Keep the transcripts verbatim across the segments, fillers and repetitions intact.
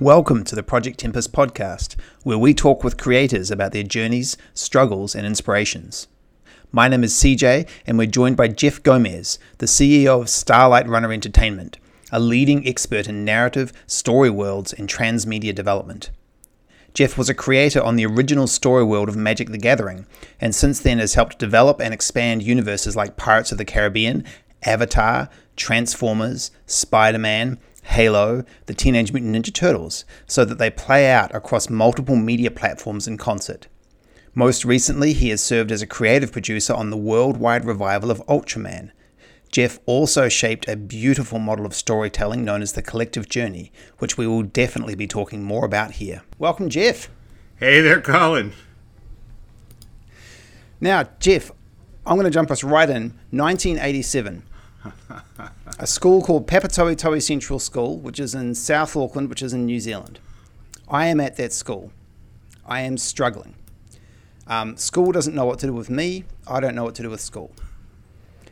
Welcome to the Project Tempest podcast, where we talk with creators about their journeys, struggles, and inspirations. My name is C J, and we're joined by Jeff Gomez, the C E O of Starlight Runner Entertainment, a leading expert in narrative, story worlds, and transmedia development. Jeff was a creator on the original story world of Magic: The Gathering, and since then has helped develop and expand universes like Pirates of the Caribbean, Avatar, Transformers, Spider-Man, Halo, the Teenage Mutant Ninja Turtles, so that they play out across multiple media platforms in concert. Most recently, he has served as a creative producer on the worldwide revival of Ultraman. Jeff also shaped a beautiful model of storytelling known as the Collective Journey, which we will definitely be talking more about here. Welcome, Jeff. Hey there, Colin. Now, Jeff, I'm going to jump us right in. nineteen eighty-seven. A school called Papatoetoe Central School, which is in South Auckland, which is in New Zealand. I am at that school. I am struggling. Um, school doesn't know what to do with me. I don't know what to do with school.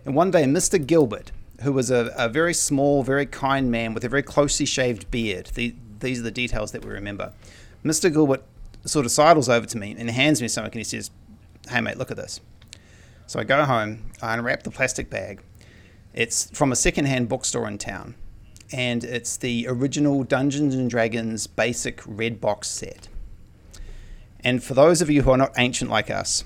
And one day, Mister Gilbert, who was a, a very small, very kind man with a very closely shaved beard. The, these are the details that we remember. Mister Gilbert sort of sidles over to me and hands me something, and he says, "Hey, mate, look at this." So I go home. I unwrap the plastic bag. It's from a secondhand bookstore in town, and it's the original Dungeons and Dragons basic red box set. And for those of you who are not ancient like us,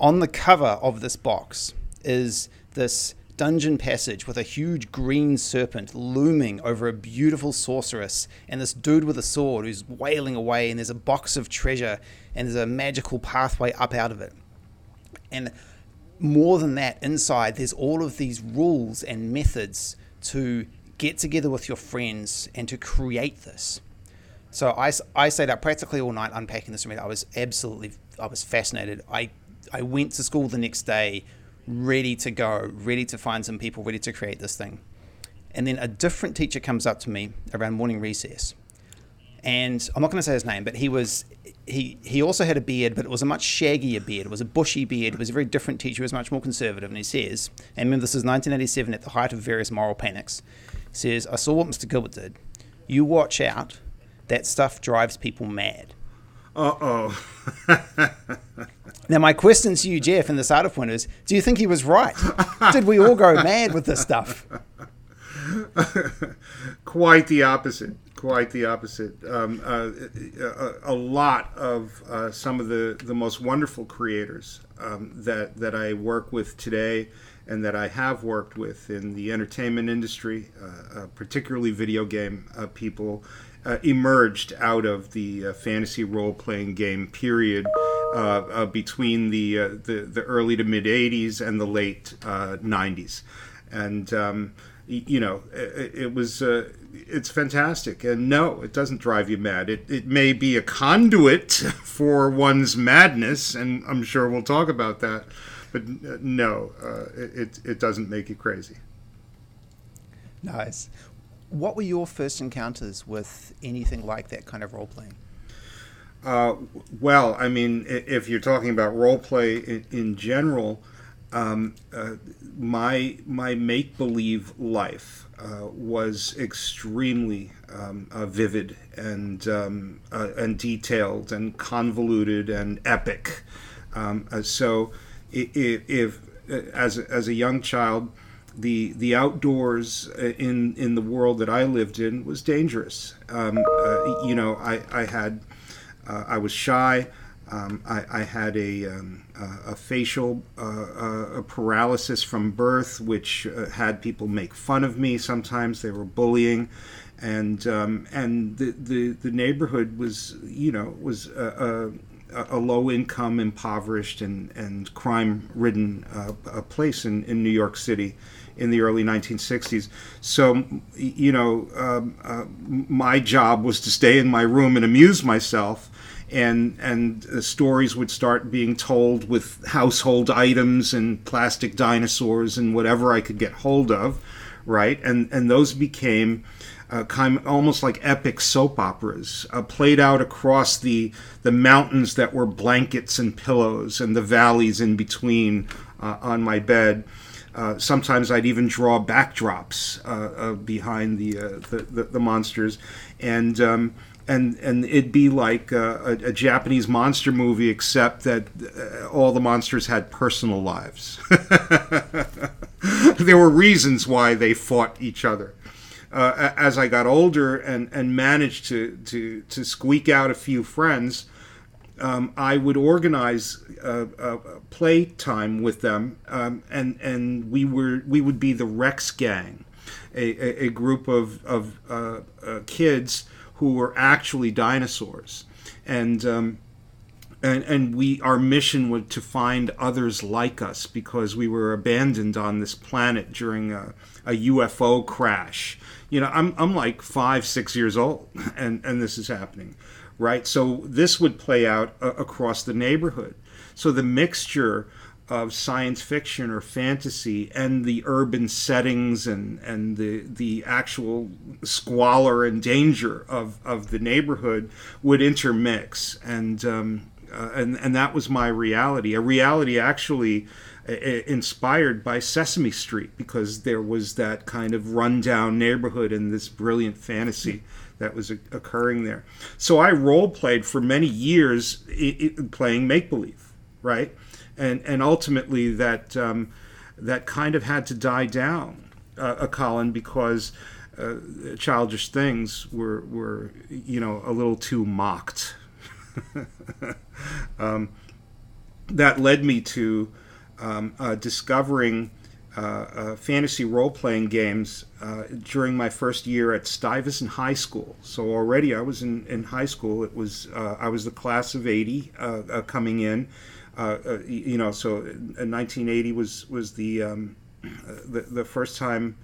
on the cover of this box is this dungeon passage with a huge green serpent looming over a beautiful sorceress, and this dude with a sword who's wailing away, and there's a box of treasure, and there's a magical pathway up out of it. And more than that, inside there's all of these rules and methods to get together with your friends and to create this. So I, I stayed up practically all night unpacking this. I was absolutely, I was fascinated. I, I went to school the next day, ready to go, ready to find some people, ready to create this thing. And then a different teacher comes up to me around morning recess. And I'm not going to say his name, but he was... He he also had a beard, but it was a much shaggier beard. It was a bushy beard. It was a very different teacher. It was much more conservative. And he says, and remember, this is nineteen eighty-seven at the height of various moral panics, says, "I saw what Mister Gilbert did. You watch out. That stuff drives people mad." Uh-oh. Now, my question to you, Jeff, in this starter point is, do you think he was right? Did we all go mad with this stuff? Quite the opposite. Quite the opposite. Um, uh, a, a lot of uh, some of the, the most wonderful creators um, that, that I work with today and that I have worked with in the entertainment industry, uh, uh, particularly video game uh, people, uh, emerged out of the uh, fantasy role-playing game period uh, uh, between the, uh, the, the early to mid-eighties and the late uh, nineties. And... Um, You know, it, it was, uh, it's fantastic. And no, it doesn't drive you mad. It it may be a conduit for one's madness, and I'm sure we'll talk about that. But no, uh, it, it doesn't make you crazy. Nice. What were your first encounters with anything like that kind of role-playing? Uh, well, I mean, if you're talking about role-play in, in general... Um, uh, my my make-believe life uh, was extremely um, uh, vivid and um, uh, and detailed and convoluted and epic. Um, uh, so, if, if as as a young child, the the outdoors in in the world that I lived in was dangerous. Um, uh, you know, I I had uh, I was shy. Um, I, I had a, um, a facial uh, a paralysis from birth, which uh, had people make fun of me. Sometimes they were bullying, and um, and the, the, the neighborhood was, you know, was a, a, a low-income, impoverished, and, and crime-ridden uh, place in, in New York City in the early nineteen sixties. So, you know, um, uh, my job was to stay in my room and amuse myself. And and uh, stories would start being told with household items and plastic dinosaurs and whatever I could get hold of, right? And and those became uh, kind of almost like epic soap operas, uh, played out across the the mountains that were blankets and pillows and the valleys in between uh, on my bed. Uh, sometimes I'd even draw backdrops uh, uh, behind the, uh, the, the the monsters, and um, and and it'd be like a, a Japanese monster movie, except that uh, all the monsters had personal lives. There were reasons why they fought each other. Uh, as I got older and, and managed to, to, to squeak out a few friends, um, I would organize a, a, a play time with them, um, and and we were we would be the Rex Gang, a, a, a group of of uh, uh, kids who were actually dinosaurs, and um, and and we our mission was to find others like us, because we were abandoned on this planet during a, a U F O crash. You know, I'm I'm like five, six years old, and, and this is happening, right? So this would play out uh, across the neighborhood. So the mixture of science fiction or fantasy and the urban settings and, and the the actual squalor and danger of, of the neighborhood would intermix. And, um, uh, and, and that was my reality, a reality actually inspired by Sesame Street, because there was that kind of rundown neighborhood and this brilliant fantasy that was occurring there. So I role played for many years, it, it, playing make believe, right? And and ultimately that um, that kind of had to die down, uh, uh, Colin, because uh, childish things were were you know a little too mocked. um, that led me to Um, uh, discovering uh, uh, fantasy role-playing games uh, during my first year at Stuyvesant High School. So already I was in, in high school. It was uh, I was the class of eighty uh, uh, coming in. Uh, uh, you know, so in nineteen eighty was was the um, the, the first time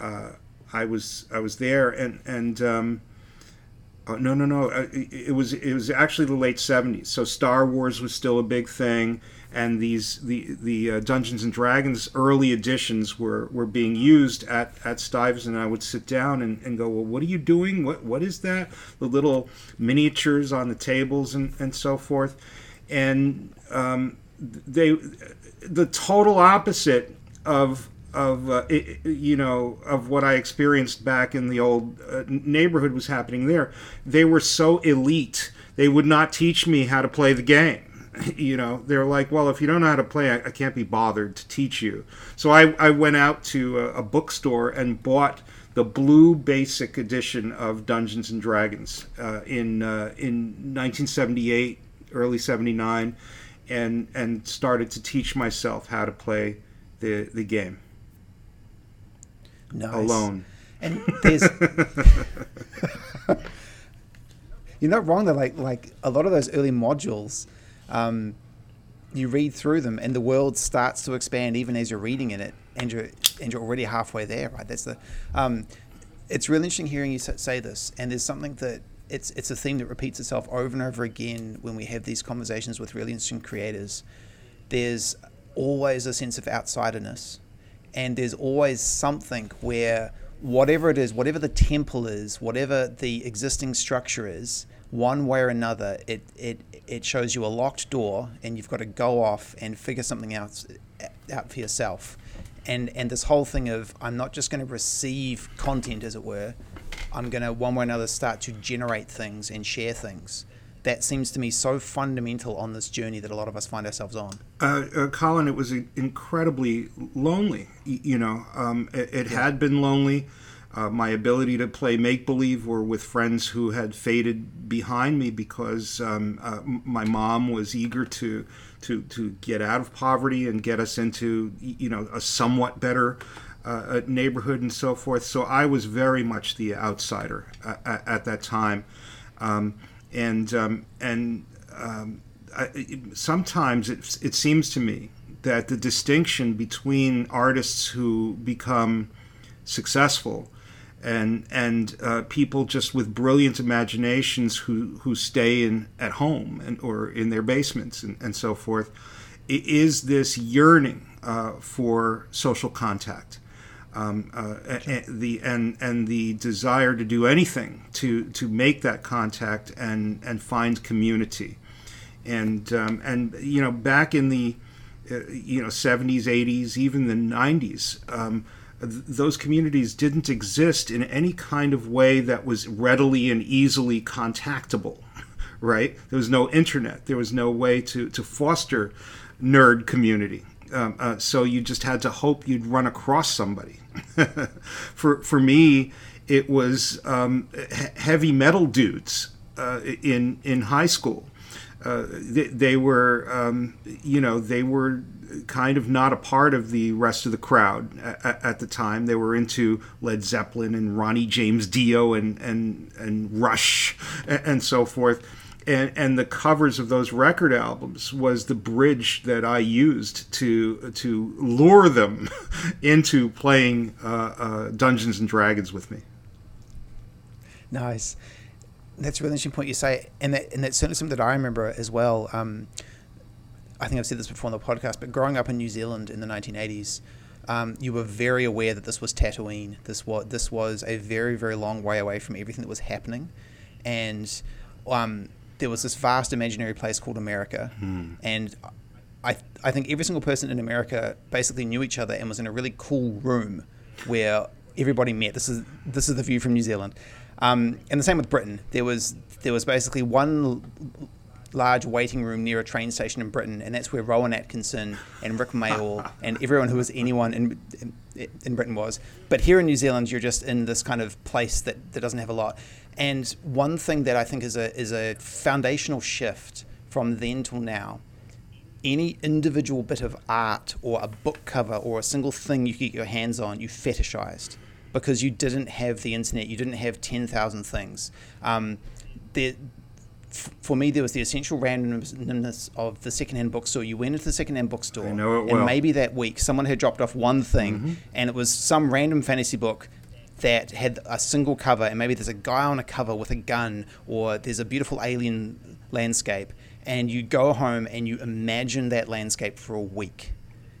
uh, I was I was there, and and um, oh, no no no uh, it, it was it was actually the late seventies. So Star Wars was still a big thing. And these the the uh, Dungeons and Dragons early editions were, were being used at, at Stuyvesant, and I would sit down and, and go, well, what are you doing? What what is that? The little miniatures on the tables and, and so forth, and um, they the total opposite of of uh, it, you know of what I experienced back in the old uh, neighborhood was happening there. They were so elite. They would not teach me how to play the game. You know, they're like, well, if you don't know how to play, I, I can't be bothered to teach you. So I, I went out to a, a bookstore and bought the Blue Basic Edition of Dungeons and Dragons uh, in uh, in nineteen seventy-eight, early seventy-nine, and and started to teach myself how to play the the game. Nice. Alone. And there's. You're not wrong though. Like like a lot of those early modules. Um, you read through them, and the world starts to expand even as you're reading in it, and you're and you're already halfway there, right? That's the. Um, it's really interesting hearing you say this, and there's something that it's it's a theme that repeats itself over and over again when we have these conversations with really interesting creators. There's always a sense of outsiderness, and there's always something where whatever it is, whatever the temple is, whatever the existing structure is. One way or another, it, it it shows you a locked door, and you've got to go off and figure something else out for yourself. And and this whole thing of, I'm not just going to receive content, as it were, I'm going to, one way or another, start to generate things and share things. That seems to me so fundamental on this journey that a lot of us find ourselves on. Uh, uh, Colin, it was incredibly lonely, you know. Um, it it yeah. had been lonely. Uh, my ability to play make-believe were with friends who had faded behind me because um, uh, my mom was eager to, to to get out of poverty and get us into, you know, a somewhat better uh, neighborhood and so forth. So I was very much the outsider uh, at, at that time, um, and um, and um, I, sometimes it it seems to me that the distinction between artists who become successful and and uh, people just with brilliant imaginations who, who stay in at home and or in their basements and, and so forth, it is this yearning uh, for social contact, um, uh, and, and the and and the desire to do anything to to make that contact and and find community, and um, and you know back in the uh, you know seventies, eighties, even the nineties. Um, those communities didn't exist in any kind of way that was readily and easily contactable, right? There was no internet. There was no way to, to foster nerd community. Um, uh, so you just had to hope you'd run across somebody. for for me, it was um, heavy metal dudes uh, in in high school. Uh, they, they were, um, you know, they were kind of not a part of the rest of the crowd at, at the time. They were into Led Zeppelin and Ronnie James Dio and and and Rush and, and so forth. And and the covers of those record albums was the bridge that I used to to lure them into playing uh, uh, Dungeons and Dragons with me. Nice. That's a really interesting point you say, and that and that's certainly something that I remember as well. Um, I think I've said this before on the podcast, but growing up in New Zealand in the nineteen eighties, um, you were very aware that this was Tatooine. This was this was a very very long way away from everything that was happening, and um, there was this vast imaginary place called America, hmm. and I I think every single person in America basically knew each other and was in a really cool room where everybody met. This is this is the view from New Zealand. Um, and the same with Britain. There was there was basically one l- large waiting room near a train station in Britain, and that's where Rowan Atkinson and Rick Mayall and everyone who was anyone in, in in Britain was. But here in New Zealand, you're just in this kind of place that, that doesn't have a lot. And one thing that I think is a is a foundational shift from then till now, any individual bit of art or a book cover or a single thing you could get your hands on, you fetishized. Because you didn't have the internet, you didn't have ten thousand things. Um, there, f- for me, there was the essential randomness of the secondhand bookstore. You went into the secondhand bookstore, I know it and well. Maybe that week someone had dropped off one thing, mm-hmm. and it was some random fantasy book that had a single cover, and maybe there's a guy on a cover with a gun, or there's a beautiful alien landscape, and you go home and you imagine that landscape for a week.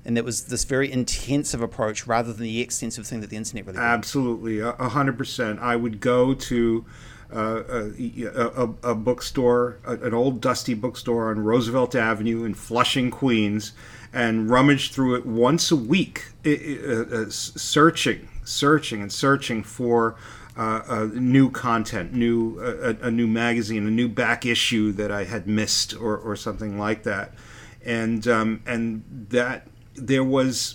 And that was this very intensive approach rather than the extensive thing that the internet really did. Absolutely, a hundred percent. I would go to uh, a, a, a bookstore, an old dusty bookstore on Roosevelt Avenue in Flushing, Queens, and rummage through it once a week, searching, searching and searching for uh, uh, new content, new uh, a, a new magazine, a new back issue that I had missed or, or something like that. And um, and that... There was,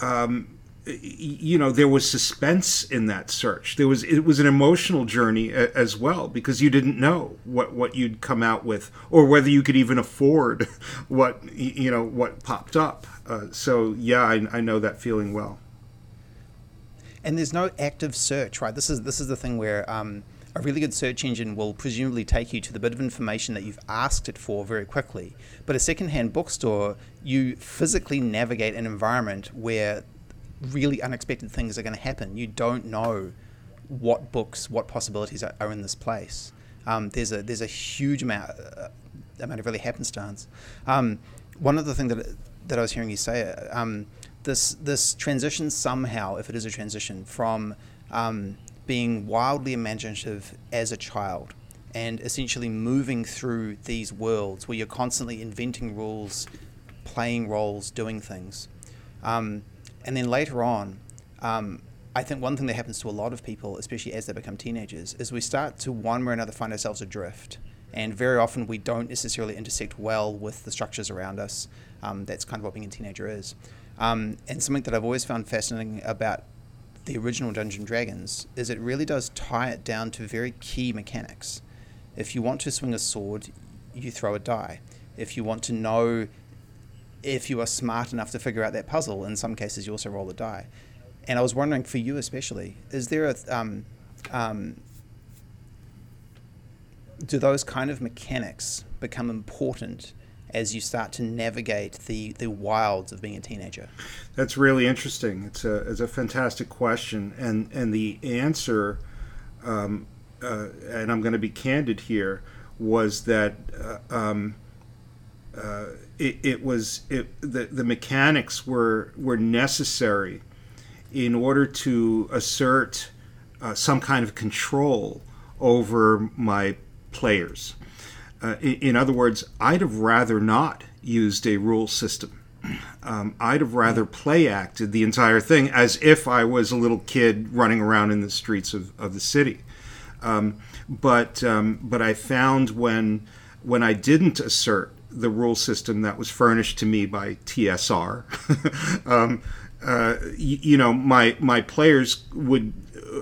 um, you know, there was suspense in that search. There was it was an emotional journey a, as well, because you didn't know what, what you'd come out with, or whether you could even afford what you know what popped up. Uh, so yeah, I, I know that feeling well. And there's no active search, right? This is this is the thing where um, a really good search engine will presumably take you to the bit of information that you've asked it for very quickly. But a secondhand bookstore, you physically navigate an environment where really unexpected things are going to happen. You don't know what books, what possibilities are, are in this place. Um, there's a there's a huge amount uh, amount of really happenstance. Um, one other thing that that I was hearing you say, um, this this transition somehow, if it is a transition, from um, being wildly imaginative as a child and essentially moving through these worlds where you're constantly inventing rules, playing roles, doing things. Um, and then later on, um, I think one thing that happens to a lot of people, especially as they become teenagers, is we start to one way or another find ourselves adrift. And very often we don't necessarily intersect well with the structures around us. Um, that's kind of what being a teenager is. Um, and something that I've always found fascinating about the original Dungeons and Dragons is it really does tie it down to very key mechanics. If you want to swing a sword, you throw a die. If you want to know if you are smart enough to figure out that puzzle, in some cases you also roll a die. And I was wondering, for you especially, is there a um, um, do those kind of mechanics become important as you start to navigate the, the wilds of being a teenager? That's really interesting. It's a it's a fantastic question, and and the answer, um, uh, and I'm going to be candid here, was that uh, um, uh, it it was it the the mechanics were were necessary in order to assert uh, some kind of control over my players. Uh, in, in other words, I'd have rather not used a rule system Um, I'd have rather play acted the entire thing as if I was a little kid running around in the streets of, of the city. Um, but um, but I found when when I didn't assert the rule system that was furnished to me by T S R, um, uh, you, you know, my my players would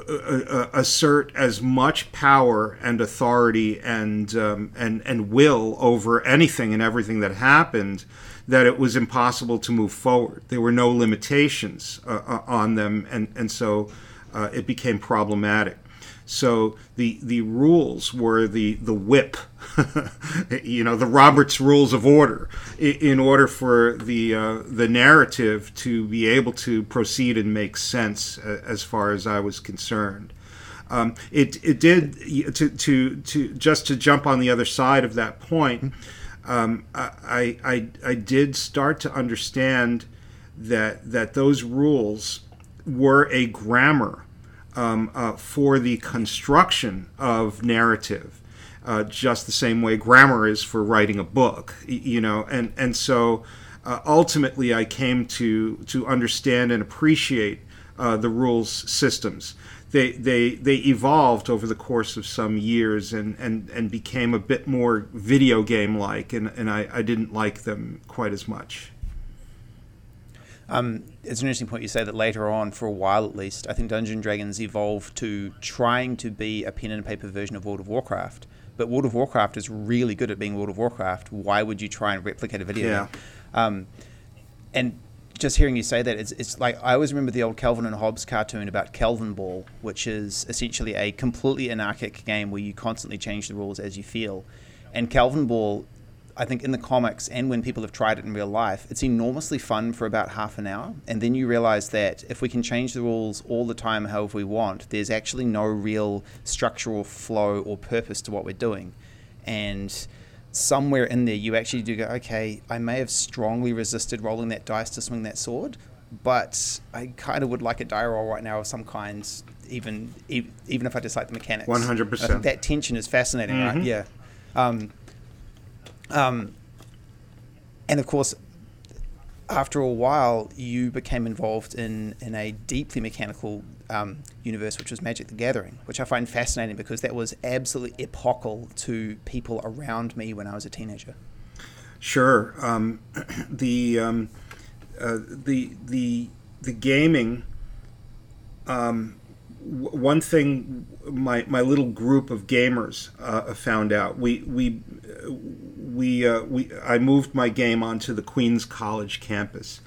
uh, uh, assert as much power and authority and um, and and will over anything and everything that happened, that it was impossible to move forward. There were no limitations uh, on them, and, and so uh, it became problematic. So the the rules were the, the whip, you know, the Robert's Rules of Order, in order for the uh, the narrative to be able to proceed and make sense as far as I was concerned. Um, it it did, to, to to just to jump on the other side of that point, Um, I, I I did start to understand that that those rules were a grammar um, uh, for the construction of narrative, uh, just the same way grammar is for writing a book, you know. And and so uh, ultimately, I came to to understand and appreciate uh, the rules systems. They, they they evolved over the course of some years and, and, and became a bit more video game-like, and, and I, I didn't like them quite as much. Um, it's an interesting point you say that later on, for a while at least, I think Dungeons and Dragons evolved to trying to be a pen-and-paper version of World of Warcraft. But World of Warcraft is really good at being World of Warcraft. Why would you try and replicate a video yeah. game? Um, and... Just hearing you say that, it's, it's like I always remember the old Calvin and Hobbes cartoon about Calvinball, which is essentially a completely anarchic game where you constantly change the rules as you feel. And Calvinball, I think in the comics and when people have tried it in real life, it's enormously fun for about half an hour, and then you realize that if we can change the rules all the time however we want, there's actually no real structural flow or purpose to what we're doing. And somewhere in there you actually do go, okay, I may have strongly resisted rolling that dice to swing that sword, but I kind of would like a die roll right now of some kind, even even if I dislike the mechanics. One hundred percent. I think that tension is fascinating. Mm-hmm. Right? Yeah. Um, um, and of course, after a while, you became involved in, in a deeply mechanical um, universe, which was Magic: The Gathering, which I find fascinating because that was absolutely epochal to people around me when I was a teenager. Sure, um, the, um, uh, the the the gaming. Um, w- one thing, my my little group of gamers uh, found out. We we. Uh, We, uh, we, I moved my game onto the Queens College campus,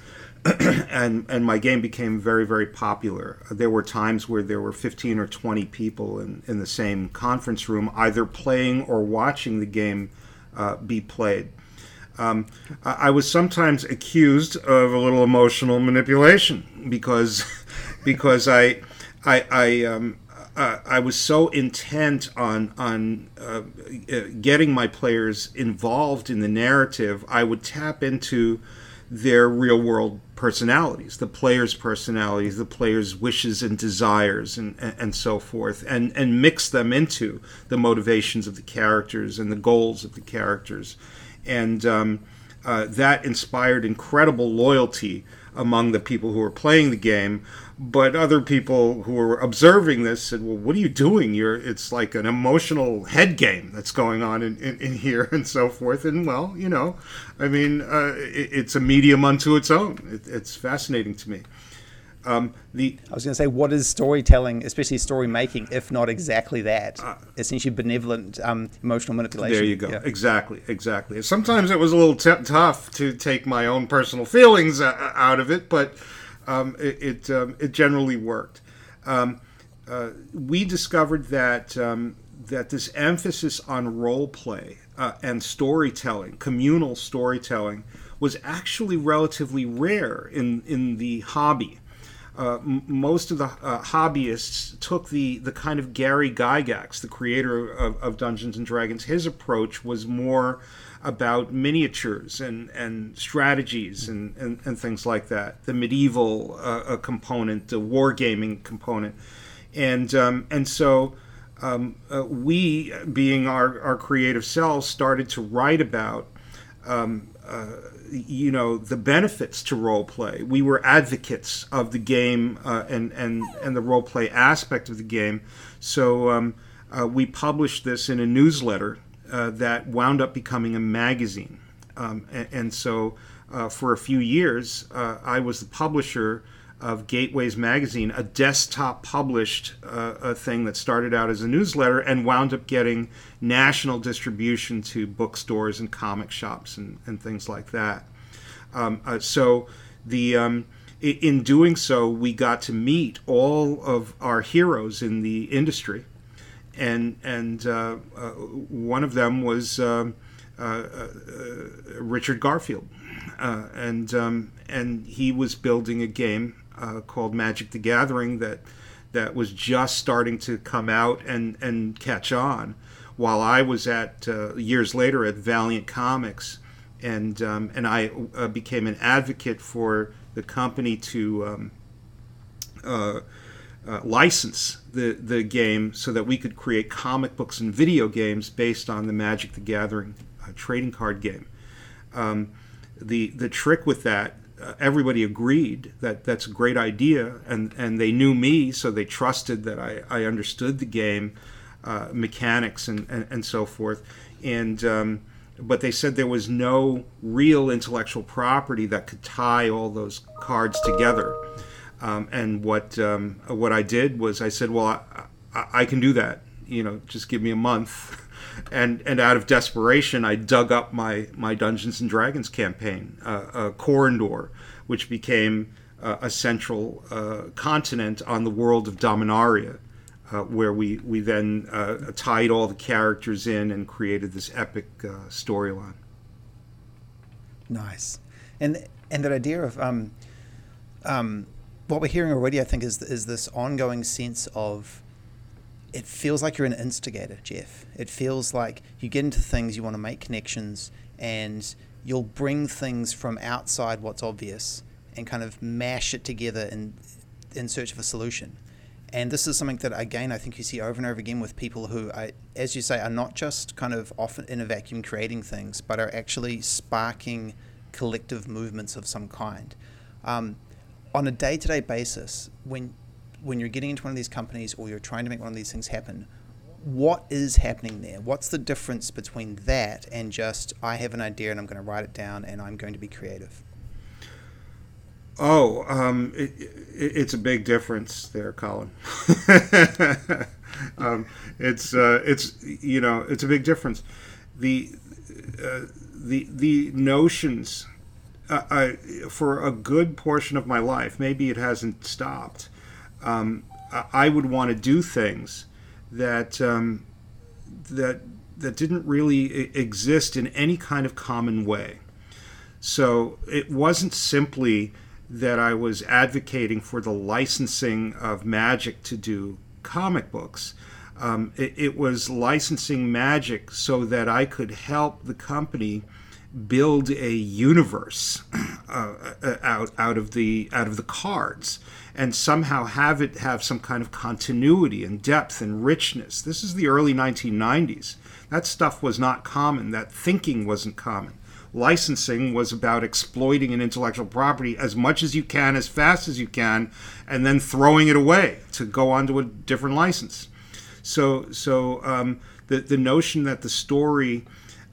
and and my game became very, very popular. There were times where there were fifteen or twenty people in, in the same conference room, either playing or watching the game uh, be played. Um, I, I was sometimes accused of a little emotional manipulation because because I I, I um, Uh, I was so intent on on uh, getting my players involved in the narrative, I would tap into their real-world personalities, the players' personalities, the players' wishes and desires, and, and, and so forth, and, and mix them into the motivations of the characters and the goals of the characters. And um, uh, that inspired incredible loyalty among the people who were playing the game. But other people who were observing this said, well, what are you doing? You're, it's like an emotional head game that's going on in, in, in here and so forth. And, well, you know, I mean, uh, it, it's a medium unto its own. It, it's fascinating to me. Um, the I was going to say, what is storytelling, especially story making, if not exactly that? Uh, Essentially benevolent um, emotional manipulation. There you go. Yeah. Exactly, exactly. Sometimes it was a little t- tough to take my own personal feelings out of it, but... Um, it it, um, it generally worked. Um, uh, we discovered that um, that this emphasis on role play uh, and storytelling, communal storytelling, was actually relatively rare in in the hobby. Uh, m- most of the uh, hobbyists took the the kind of Gary Gygax, the creator of, of Dungeons and Dragons. His approach was more about miniatures and, and strategies and, and, and things like that, the medieval uh, component, the wargaming component. And um, and so um, uh, we, being our, our creative selves, started to write about um, uh, you know, the benefits to role play. We were advocates of the game uh, and, and, and the role play aspect of the game. So um, uh, we published this in a newsletter uh, that wound up becoming a magazine. Um, and, and so uh, for a few years, uh, I was the publisher of Gateways Magazine, a desktop-published uh, a thing that started out as a newsletter and wound up getting national distribution to bookstores and comic shops and, and things like that. Um, uh, so the um, in doing so, we got to meet all of our heroes in the industry, and and uh, uh, one of them was uh, uh, uh, Richard Garfield, uh, and um, and he was building a game Uh, called Magic: The Gathering that that was just starting to come out and, and catch on, while I was at uh, years later at Valiant Comics, and um, and I uh, became an advocate for the company to um, uh, uh, license the the game so that we could create comic books and video games based on the Magic: The Gathering uh, trading card game. Um, the the trick with that. Uh, everybody agreed that that's a great idea, and, and they knew me, so they trusted that I, I understood the game uh, mechanics and, and, and so forth. And um, but they said there was no real intellectual property that could tie all those cards together. Um, and what um, what I did was I said, well, I, I, I can do that. You know, just give me a month. And and out of desperation, I dug up my, my Dungeons and Dragons campaign, uh, uh, Corindor, which became uh, a central uh, continent on the world of Dominaria, uh, where we, we then uh, tied all the characters in and created this epic uh, storyline. Nice. And and that idea of um, um, what we're hearing already, I think, is is this ongoing sense of, it feels like you're an instigator, Jeff. It feels like you get into things, you want to make connections, and you'll bring things from outside what's obvious and kind of mash it together in, in search of a solution. And this is something that, again, I think you see over and over again with people who, I, as you say, are not just kind of often in a vacuum creating things, but are actually sparking collective movements of some kind. Um, on a day-to-day basis, when... when you're getting into one of these companies or you're trying to make one of these things happen, what is happening there? What's the difference between that and just, I have an idea and I'm going to write it down and I'm going to be creative? Oh, um, it, it, it's a big difference there, Colin. um, it's, uh, it's, you know, it's a big difference. The, uh, the, the notions, uh, I, for a good portion of my life, maybe it hasn't stopped, Um, I would want to do things that um, that that didn't really exist in any kind of common way. So it wasn't simply that I was advocating for the licensing of magic to do comic books. Um, it, it was licensing magic so that I could help the company build a universe uh, out out of the out of the cards, and somehow have it have some kind of continuity and depth and richness. This is the early nineteen nineties. That stuff was not common. That thinking wasn't common. Licensing was about exploiting an intellectual property as much as you can, as fast as you can, and then throwing it away to go onto a different license. So, so um, the the notion that the story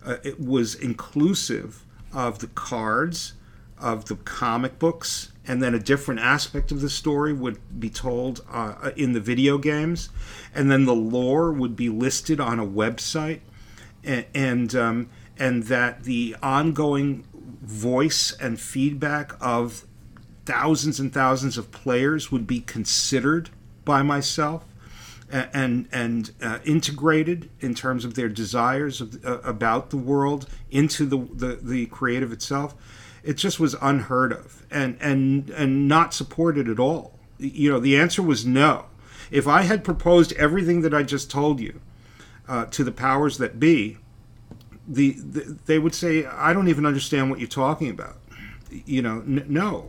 Uh, it was inclusive of the cards, of the comic books, and then a different aspect of the story would be told uh, in the video games, and then the lore would be listed on a website, and and, um, and that the ongoing voice and feedback of thousands and thousands of players would be considered by myself and and uh, integrated in terms of their desires of, uh, about the world into the, the the creative itself. It just was unheard of and and and not supported at all. You know, the answer was no. If I had proposed everything that I just told you uh, to the powers that be, the, the they would say, I don't even understand what you're talking about. You know, n- no.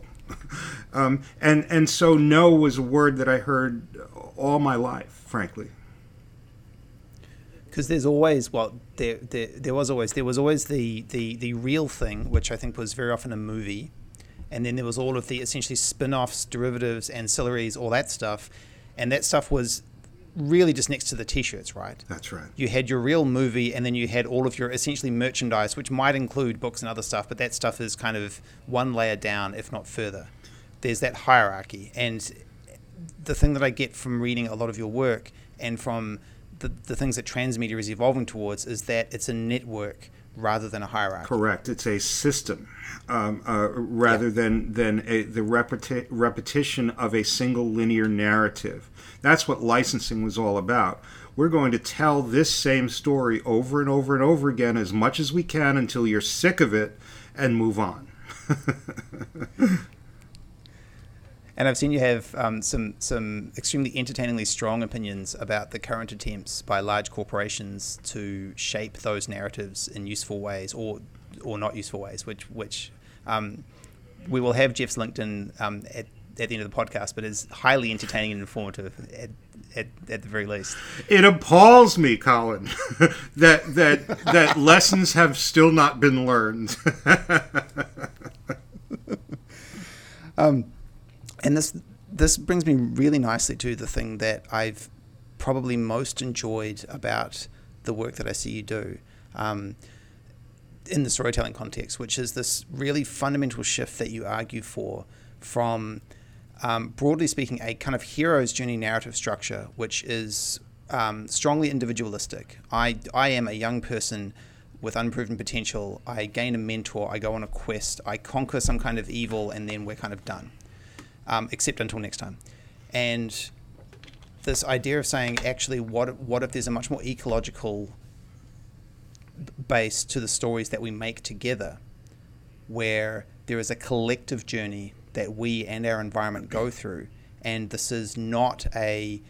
um, and and so no was a word that I heard all my life, frankly. Because there's always, well, there, there there was always there was always the the the real thing, which I think was very often a movie, and then there was all of the essentially spin-offs, derivatives, ancillaries, all that stuff, and that stuff was really just next to the t-shirts, right? That's right. You had your real movie, and then you had all of your essentially merchandise, which might include books and other stuff, but that stuff is kind of one layer down, if not further. There's that hierarchy. And the thing that I get from reading a lot of your work and from the, the things that transmedia is evolving towards is that it's a network rather than a hierarchy. Correct. It's a system um, uh, rather yeah. than than a, the repeti- repetition of a single linear narrative. That's what licensing was all about. We're going to tell this same story over and over and over again as much as we can until you're sick of it and move on. And I've seen you have um, some some extremely entertainingly strong opinions about the current attempts by large corporations to shape those narratives in useful ways or or not useful ways, which which um, we will have Jeff's LinkedIn um, at, at the end of the podcast, but is highly entertaining and informative at at, at the very least. It appalls me, Colin, that that that lessons have still not been learned. um. And this this brings me really nicely to the thing that I've probably most enjoyed about the work that I see you do um, in the storytelling context, which is this really fundamental shift that you argue for from, um, broadly speaking, a kind of hero's journey narrative structure, which is um, strongly individualistic. I, I am a young person with unproven potential. I gain a mentor. I go on a quest. I conquer some kind of evil, and then we're kind of done. Um, except until next time. And this idea of saying, actually, what what if there's a much more ecological base to the stories that we make together, where there is a collective journey that we and our environment go through, and this is not a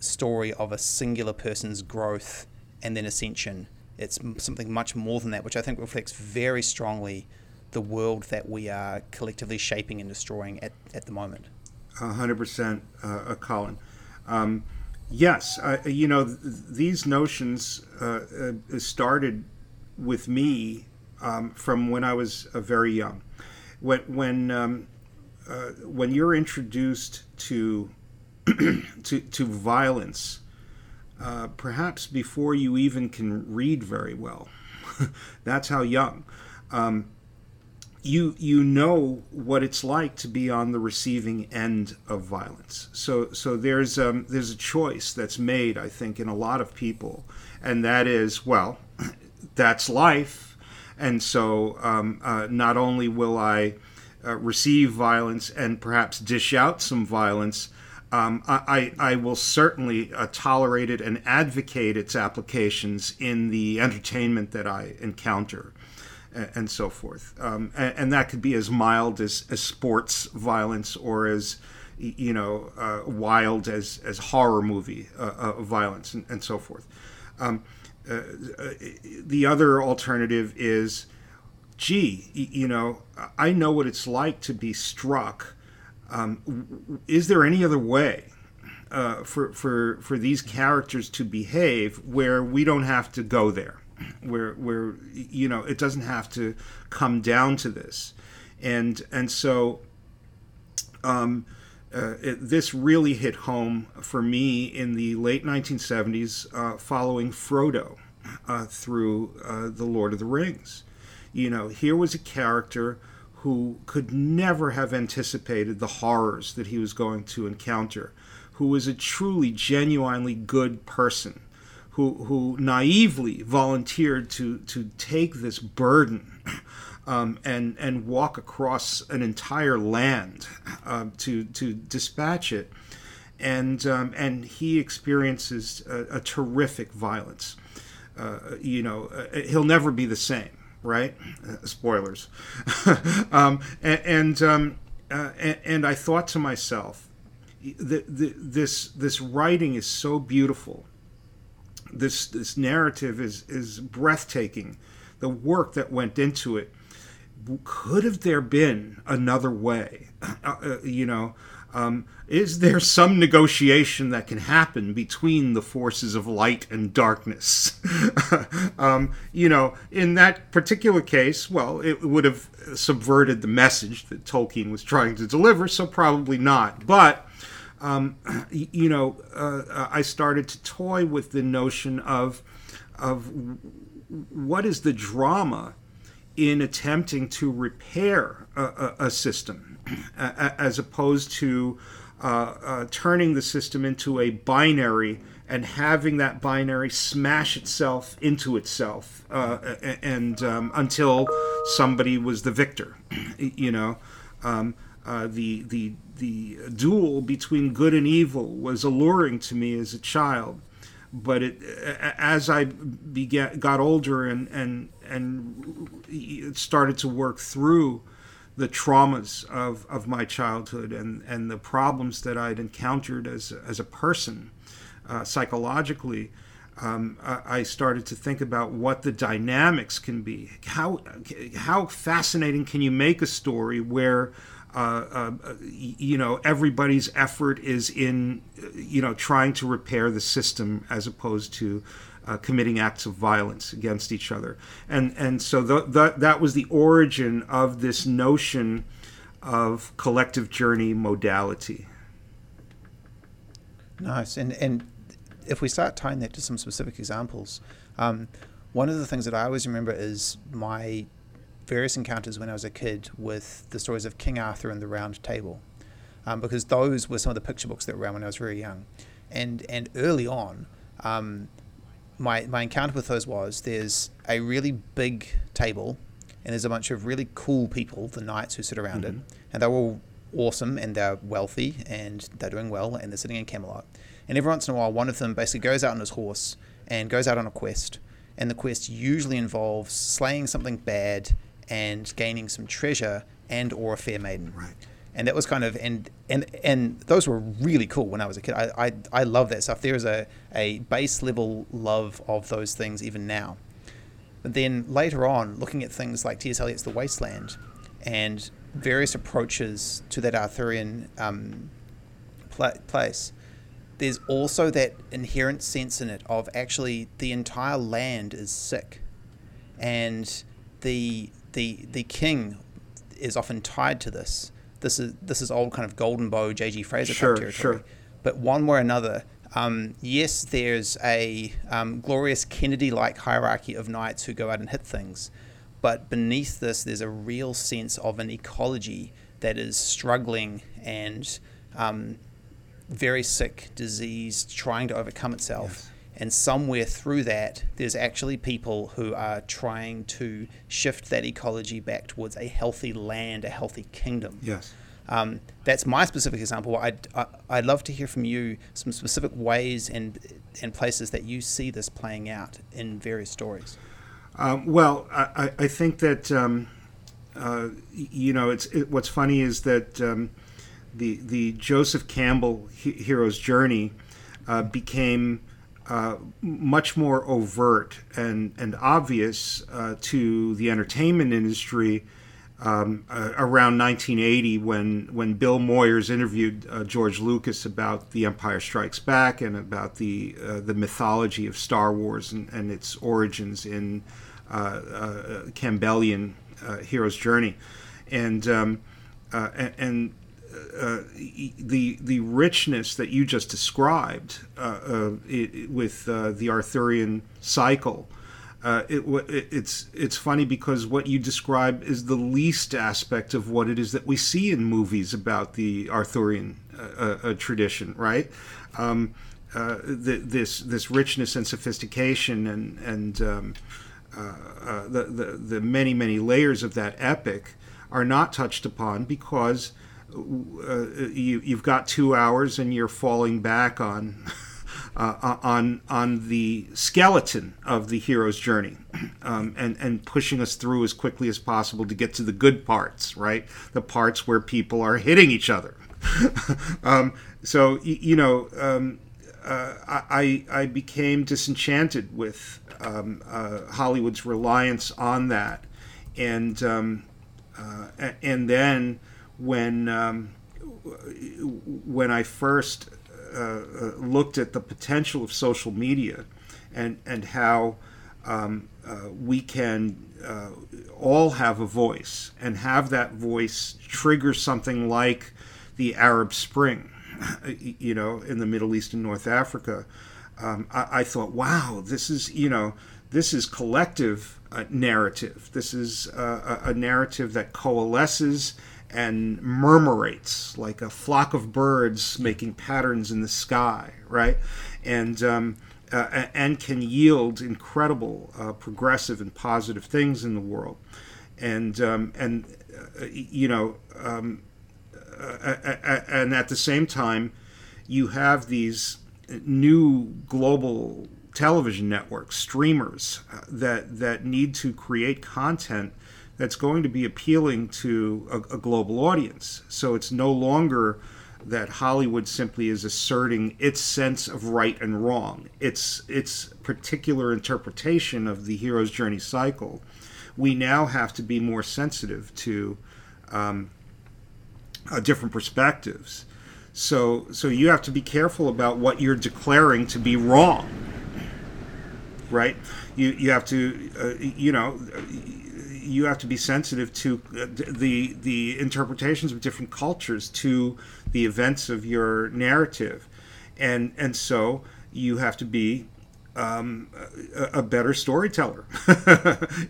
story of a singular person's growth and then ascension. It's something much more than that, which I think reflects very strongly the world that we are collectively shaping and destroying at, at the moment. A hundred percent, Colin. Um, yes, uh, you know, th- these notions uh, uh, started with me um, from when I was uh, very young. When when um, uh, when you're introduced to to, to violence, uh, perhaps before you even can read very well, that's how young. Um, You you know what it's like to be on the receiving end of violence. So so there's um, there's a choice that's made, I think, in a lot of people, and that is, well, that's life, and so um, uh, not only will I uh, receive violence and perhaps dish out some violence, um, I I will certainly uh, tolerate it and advocate its applications in the entertainment that I encounter. And so forth, um, and, and that could be as mild as, as sports violence, or as you know, uh, wild as as horror movie uh, uh, violence, and, and so forth. Um, uh, uh, the other alternative is, gee, you know, I know what it's like to be struck. Um, is there any other way uh, for for for these characters to behave where we don't have to go there? Where, where you know, it doesn't have to come down to this, and and so um, uh, it, this really hit home for me in the late nineteen seventies, uh, following Frodo uh, through uh, the Lord of the Rings. You know, here was a character who could never have anticipated the horrors that he was going to encounter, who was a truly, genuinely good person, who who naively volunteered to to take this burden um, and and walk across an entire land uh, to to dispatch it, and um, and he experiences a, a terrific violence. Uh, you know, uh, he'll never be the same, right? Uh, spoilers. um, and and, um, uh, and and I thought to myself, the, the, this this writing is so beautiful. This this narrative is, is breathtaking. The work that went into it. Could have there been another way? Uh, uh, you know, Um, is there some negotiation that can happen between the forces of light and darkness? um, you know, in that particular case, well, it would have subverted the message that Tolkien was trying to deliver, so probably not. But, um, you know, uh, I started to toy with the notion of, of what is the drama in attempting to repair a, a, a system, as opposed to uh, uh, turning the system into a binary and having that binary smash itself into itself, uh, and um, until somebody was the victor. You know, um, uh, the the the duel between good and evil was alluring to me as a child, but it, as I began, got older and and and started to work through the traumas of, of my childhood and, and the problems that I'd encountered as, as a person, uh, psychologically, um, I, I started to think about what the dynamics can be. How how fascinating can you make a story where, uh, uh, you know, everybody's effort is in, you know, trying to repair the system as opposed to Uh, committing acts of violence against each other. And and so the, the, that was the origin of this notion of collective journey modality. Nice. And, and if we start tying that to some specific examples, um, one of the things that I always remember is my various encounters when I was a kid with the stories of King Arthur and the Round Table, um, because those were some of the picture books that were around when I was very young. And, and early on, um, My, my encounter with those was there's a really big table and there's a bunch of really cool people, the knights who sit around mm-hmm. it, and they're all awesome and they're wealthy and they're doing well and they're sitting in Camelot. And every once in a while, one of them basically goes out on his horse and goes out on a quest, and the quest usually involves slaying something bad and gaining some treasure and or a fair maiden. Right. And that was kind of, and and and those were really cool when I was a kid. I I, I love that stuff. There is a, a base level love of those things even now. But then later on, looking at things like T S Eliot's The Wasteland and various approaches to that Arthurian um, pl- place, there's also that inherent sense in it of actually the entire land is sick. And the the the king is often tied to this. This is this is old kind of Golden Bow, J G Fraser sure, type territory. Sure. But one way or another, um, yes, there's a um, glorious Kennedy-like hierarchy of knights who go out and hit things. But beneath this, there's a real sense of an ecology that is struggling and um, very sick, diseased, trying to overcome itself. Yes. And somewhere through that, there's actually people who are trying to shift that ecology back towards a healthy land, a healthy kingdom. Yes. Um, that's my specific example. I'd, I'd love to hear from you some specific ways and, and places that you see this playing out in various stories. Um, well, I, I think that, um, uh, you know, it's it, what's funny is that um, the, the Joseph Campbell he, hero's journey uh, became... Uh, much more overt and, and obvious uh, to the entertainment industry um, uh, around nineteen eighty when, when Bill Moyers interviewed uh, George Lucas about The Empire Strikes Back and about the uh, the mythology of Star Wars and, and its origins in uh, uh, Campbellian uh, hero's journey. And um, uh, and, and Uh, the the richness that you just described uh, uh, it, it, with uh, the Arthurian cycle, uh, it, it, it's it's funny because what you describe is the least aspect of what it is that we see in movies about the Arthurian uh, uh, tradition, right? Um, uh, the, this this richness and sophistication and and um, uh, uh, the, the the many many layers of that epic are not touched upon because Uh, you, you've got two hours, and you're falling back on uh, on on the skeleton of the hero's journey, um, and and pushing us through as quickly as possible to get to the good parts, right? The parts where people are hitting each other. um, so you, you know, um, uh, I I became disenchanted with um, uh, Hollywood's reliance on that, and um, uh, and then. When um, when I first uh, looked at the potential of social media and, and how um, uh, we can uh, all have a voice and have that voice trigger something like the Arab Spring, you know, in the Middle East and North Africa, um, I, I thought, wow, this is, you know, this is collective uh, narrative. This is uh, a, a narrative that coalesces and murmurates like a flock of birds making patterns in the sky, right? And um, uh, and can yield incredible, uh, progressive and positive things in the world. And um, and uh, you know, um, uh, and at the same time, you have these new global television networks, streamers uh, that that need to create content that's going to be appealing to a, a global audience. So it's no longer that Hollywood simply is asserting its sense of right and wrong, its its particular interpretation of the hero's journey cycle. We now have to be more sensitive to um, uh, different perspectives. So so you have to be careful about what you're declaring to be wrong, right? You you have to uh, you know. You have to be sensitive to the the interpretations of different cultures to the events of your narrative, and and so you have to be um, a, a better storyteller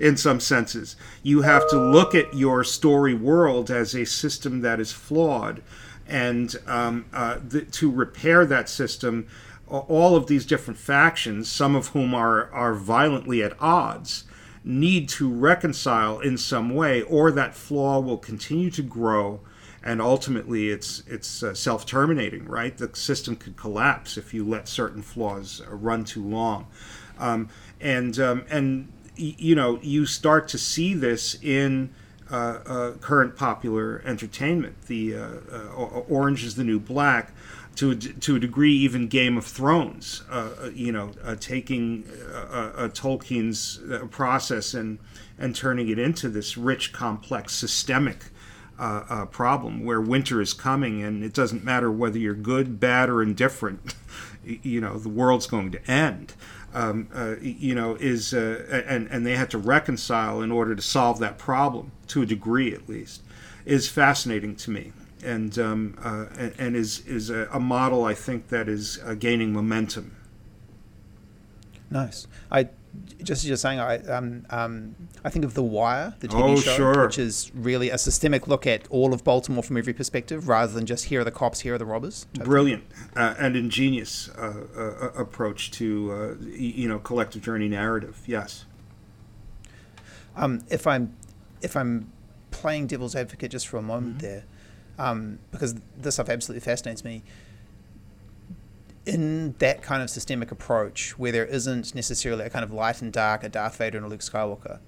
in some senses. You have to look at your story world as a system that is flawed, and um, uh, th- to repair that system, all of these different factions, some of whom are are violently at odds, need to reconcile in some way, or that flaw will continue to grow, and ultimately it's it's uh, self-terminating, right? The system could collapse if you let certain flaws run too long. Um, and, um, and you know, you start to see this in uh, uh, current popular entertainment. The uh, uh, Orange is the New Black, to a, to a degree, even Game of Thrones, uh, you know, uh, taking uh, uh, Tolkien's uh, process and and turning it into this rich, complex, systemic uh, uh, problem where winter is coming, and it doesn't matter whether you're good, bad, or indifferent. You know, the world's going to end. Um, uh, you know, is uh, and and they had to reconcile in order to solve that problem, to a degree at least, is fascinating to me. And um, uh, and is is a, a model, I think, that is uh, gaining momentum. Nice. I just you're saying I um, um I think of The Wire, the T V oh, show, sure. which is really a systemic look at all of Baltimore from every perspective, rather than just here are the cops, here are the robbers. Totally. Brilliant uh, and ingenious uh, uh, approach to uh, you know collective journey narrative. Yes. Um, if I'm if I'm playing devil's advocate just for a moment mm-hmm. there. Um, because this stuff absolutely fascinates me. In that kind of systemic approach, where there isn't necessarily a kind of light and dark, a Darth Vader and a Luke Skywalker,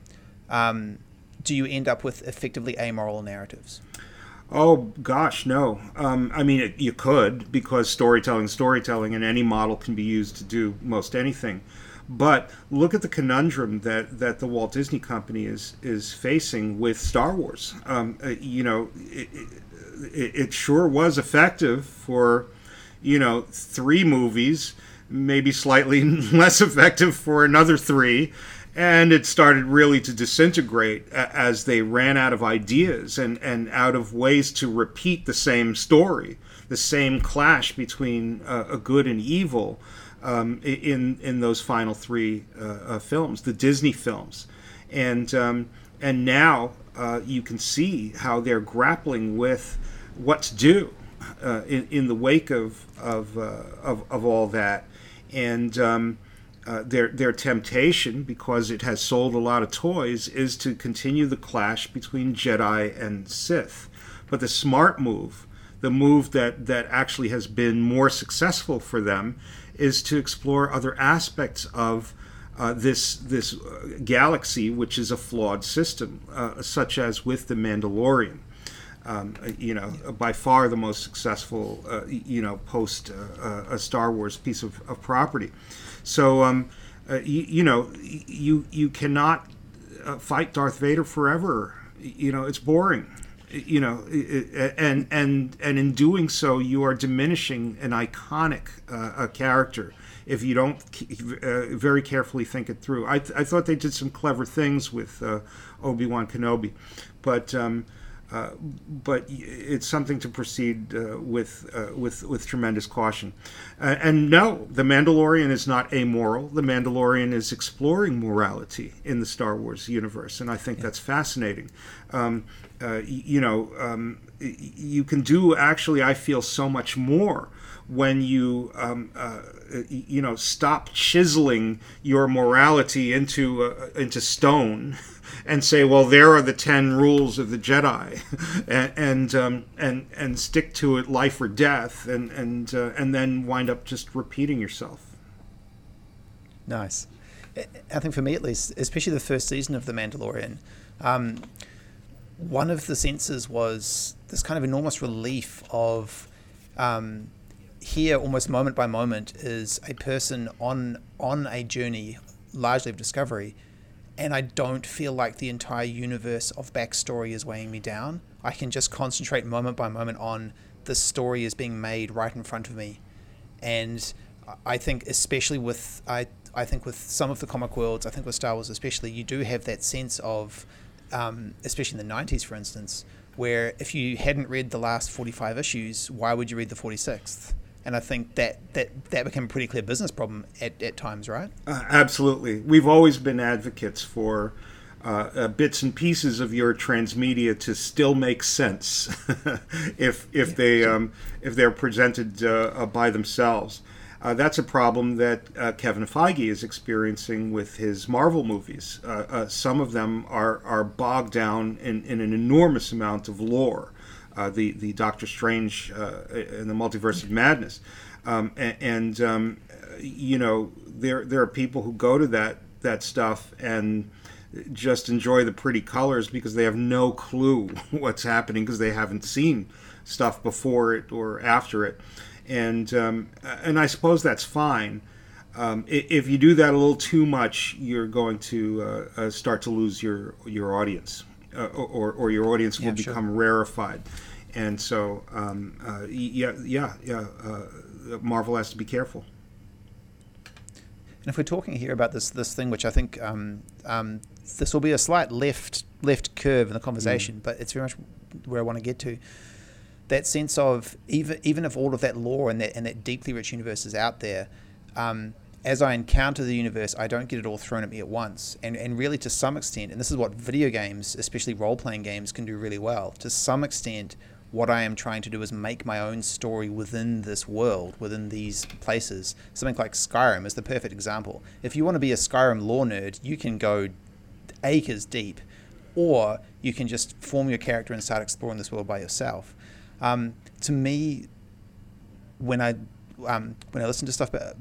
um, do you end up with effectively amoral narratives? Oh, gosh, no. Um, I mean, it, you could, because storytelling is storytelling, and any model can be used to do most anything. But look at the conundrum that, that the Walt Disney Company is is facing with Star Wars. Um, uh, you know, it, it, it sure was effective for, you know, three movies, maybe slightly less effective for another three. And it started really to disintegrate as they ran out of ideas and, and out of ways to repeat the same story, the same clash between uh, a good and evil um, in, in those final three uh, uh, films, the Disney films. And, um, and now... Uh, you can see how they're grappling with what's due uh, in, in the wake of of, uh, of, of all that, and um, uh, their their temptation, because it has sold a lot of toys, is to continue the clash between Jedi and Sith. But the smart move, the move that, that actually has been more successful for them, is to explore other aspects of Uh, this this galaxy, which is a flawed system, uh, such as with The Mandalorian, um, you know, by far the most successful, uh, you know, post uh, a Star Wars piece of, of property. So, um, uh, you, you know, you you cannot uh, fight Darth Vader forever. You know, it's boring. you know, and and and in doing so, you are diminishing an iconic uh, a character if you don't uh, very carefully think it through. I, th- I thought they did some clever things with uh, Obi-Wan Kenobi, but um, uh, but it's something to proceed uh, with uh, with with tremendous caution. Uh, and no, The Mandalorian is not amoral. The Mandalorian is exploring morality in the Star Wars universe, and I think yeah. that's fascinating. Um, Uh, you know, um, you can do actually, I feel, so much more when you, um, uh, you know, stop chiseling your morality into uh, into stone and say, well, there are the ten rules of the Jedi, and and, um, and and stick to it, life or death, and and uh, and then wind up just repeating yourself. Nice. I think for me, at least, especially the first season of The Mandalorian, um, one of the senses was this kind of enormous relief of um, here, almost moment by moment, is a person on on a journey largely of discovery, and I don't feel like the entire universe of backstory is weighing me down. I can just concentrate moment by moment on this story is being made right in front of me. And I think especially with I I think with some of the comic worlds, I think with Star Wars especially, you do have that sense of Um, especially in the nineties, for instance, where if you hadn't read the last forty-five issues, why would you read the forty-sixth? And I think that that, that became a pretty clear business problem at, at times, right? Uh, absolutely. We've always been advocates for uh, uh, bits and pieces of your transmedia to still make sense if if yeah, they sure. um, if they're presented uh, uh, by themselves. Uh, that's a problem that uh, Kevin Feige is experiencing with his Marvel movies. Uh, uh, some of them are, are bogged down in, in an enormous amount of lore. Uh, the, the Doctor Strange uh, and the Multiverse of Madness. Um, and, and um, you know, there there are people who go to that, that stuff and just enjoy the pretty colors because they have no clue what's happening because they haven't seen stuff before it or after it. And um, and I suppose that's fine. Um, if you do that a little too much, you're going to uh, start to lose your your audience, uh, or or your audience will yeah, become sure. rarefied. And so, um, uh, yeah, yeah, yeah. Uh, Marvel has to be careful. And if we're talking here about this this thing, which I think um, um, this will be a slight left left curve in the conversation, mm. but it's very much where I want to get to. That sense of even even if all of that lore and that and that deeply rich universe is out there, um, as I encounter the universe, I don't get it all thrown at me at once. And and really, to some extent, and this is what video games, especially role-playing games, can do really well. To some extent, what I am trying to do is make my own story within this world, within these places. Something like Skyrim is the perfect example. If you want to be a Skyrim lore nerd, you can go acres deep, or you can just form your character and start exploring this world by yourself. Um, to me, when I um, when I listen to stuff about,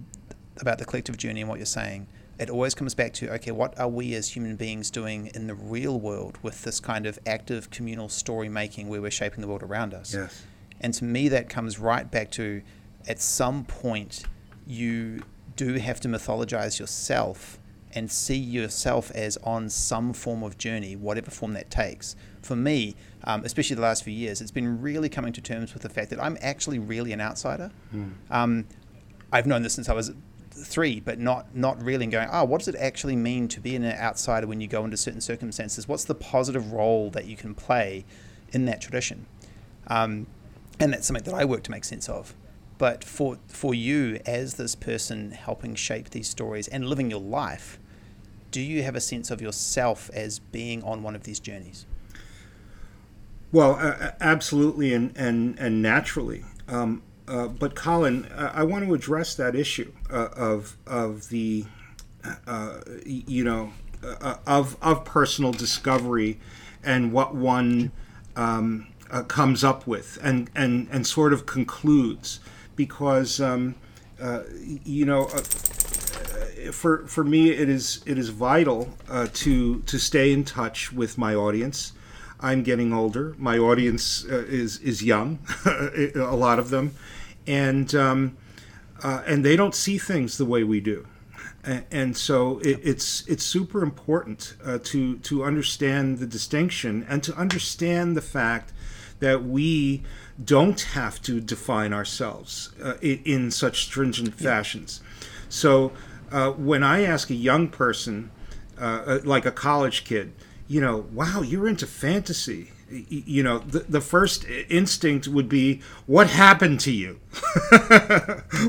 about the collective journey and what you're saying, it always comes back to, okay, what are we as human beings doing in the real world with this kind of active communal story making where we're shaping the world around us? Yes. And to me, that comes right back to, at some point, you do have to mythologize yourself and see yourself as on some form of journey, whatever form that takes. For me, um, especially the last few years, it's been really coming to terms with the fact that I'm actually really an outsider. Mm. Um, I've known this since I was three, but not not really and going, oh, what does it actually mean to be an outsider when you go into certain circumstances? What's the positive role that you can play in that tradition? Um, and that's something that I work to make sense of. But for for you as this person helping shape these stories and living your life, do you have a sense of yourself as being on one of these journeys? Well, uh, absolutely and, and, and naturally. Um, uh, but Colin, I want to address that issue uh, of of the uh, you know uh, of of personal discovery and what one um, uh, comes up with and, and, and sort of concludes. Because um, uh, you know, uh, for for me, it is it is vital uh, to to stay in touch with my audience. I'm getting older. My audience uh, is is young, a lot of them, and um, uh, and they don't see things the way we do. And so it, it's it's super important uh, to to understand the distinction and to understand the fact that we don't have to define ourselves uh, in, in such stringent fashions. Yeah. So uh, when I ask a young person, uh, like a college kid, you know, wow, you're into fantasy. You know, the, the first instinct would be, what happened to you?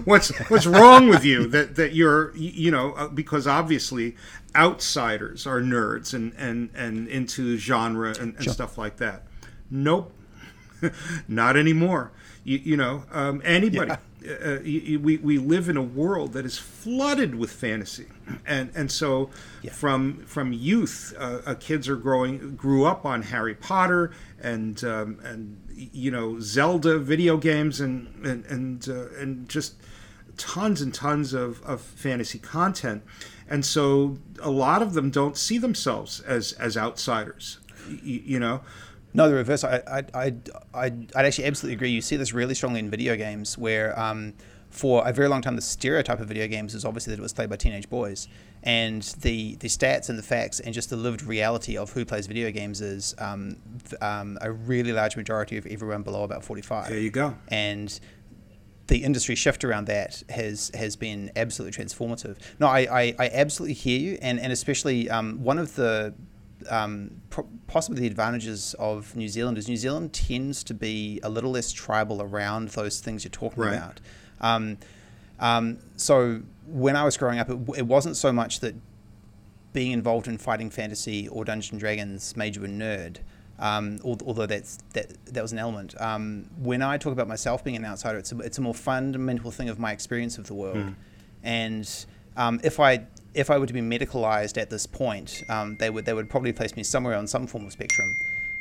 what's what's wrong with you that, that you're, you know, because obviously outsiders are nerds and, and, and into genre and, and sure. stuff like that. Nope. Not anymore. You, you know, um, anybody. Yeah. Uh, you, we, we live in a world that is flooded with fantasy. And and so yeah. from from youth, uh, uh, kids are growing grew up on Harry Potter and um, and you know Zelda video games and and and, uh, and just tons and tons of, of fantasy content. And so a lot of them don't see themselves as as outsiders. You, you know. No, the reverse. I I I I'd actually absolutely agree. You see this really strongly in video games, where um, for a very long time the stereotype of video games is obviously that it was played by teenage boys, and the, the stats and the facts and just the lived reality of who plays video games is um, um, a really large majority of everyone below about forty-five. There you go. And the industry shift around that has has been absolutely transformative. No, I I, I absolutely hear you, and and especially um, one of the Um, possibly the advantages of New Zealand is New Zealand tends to be a little less tribal around those things you're talking right. about. Um, um, so when I was growing up, it, it wasn't so much that being involved in fighting fantasy or Dungeons and Dragons made you a nerd, um, although that's that that was an element. Um, when I talk about myself being an outsider, it's a, it's a more fundamental thing of my experience of the world, mm. and um, if I. If I were to be medicalized at this point, um, they would they would probably place me somewhere on some form of spectrum.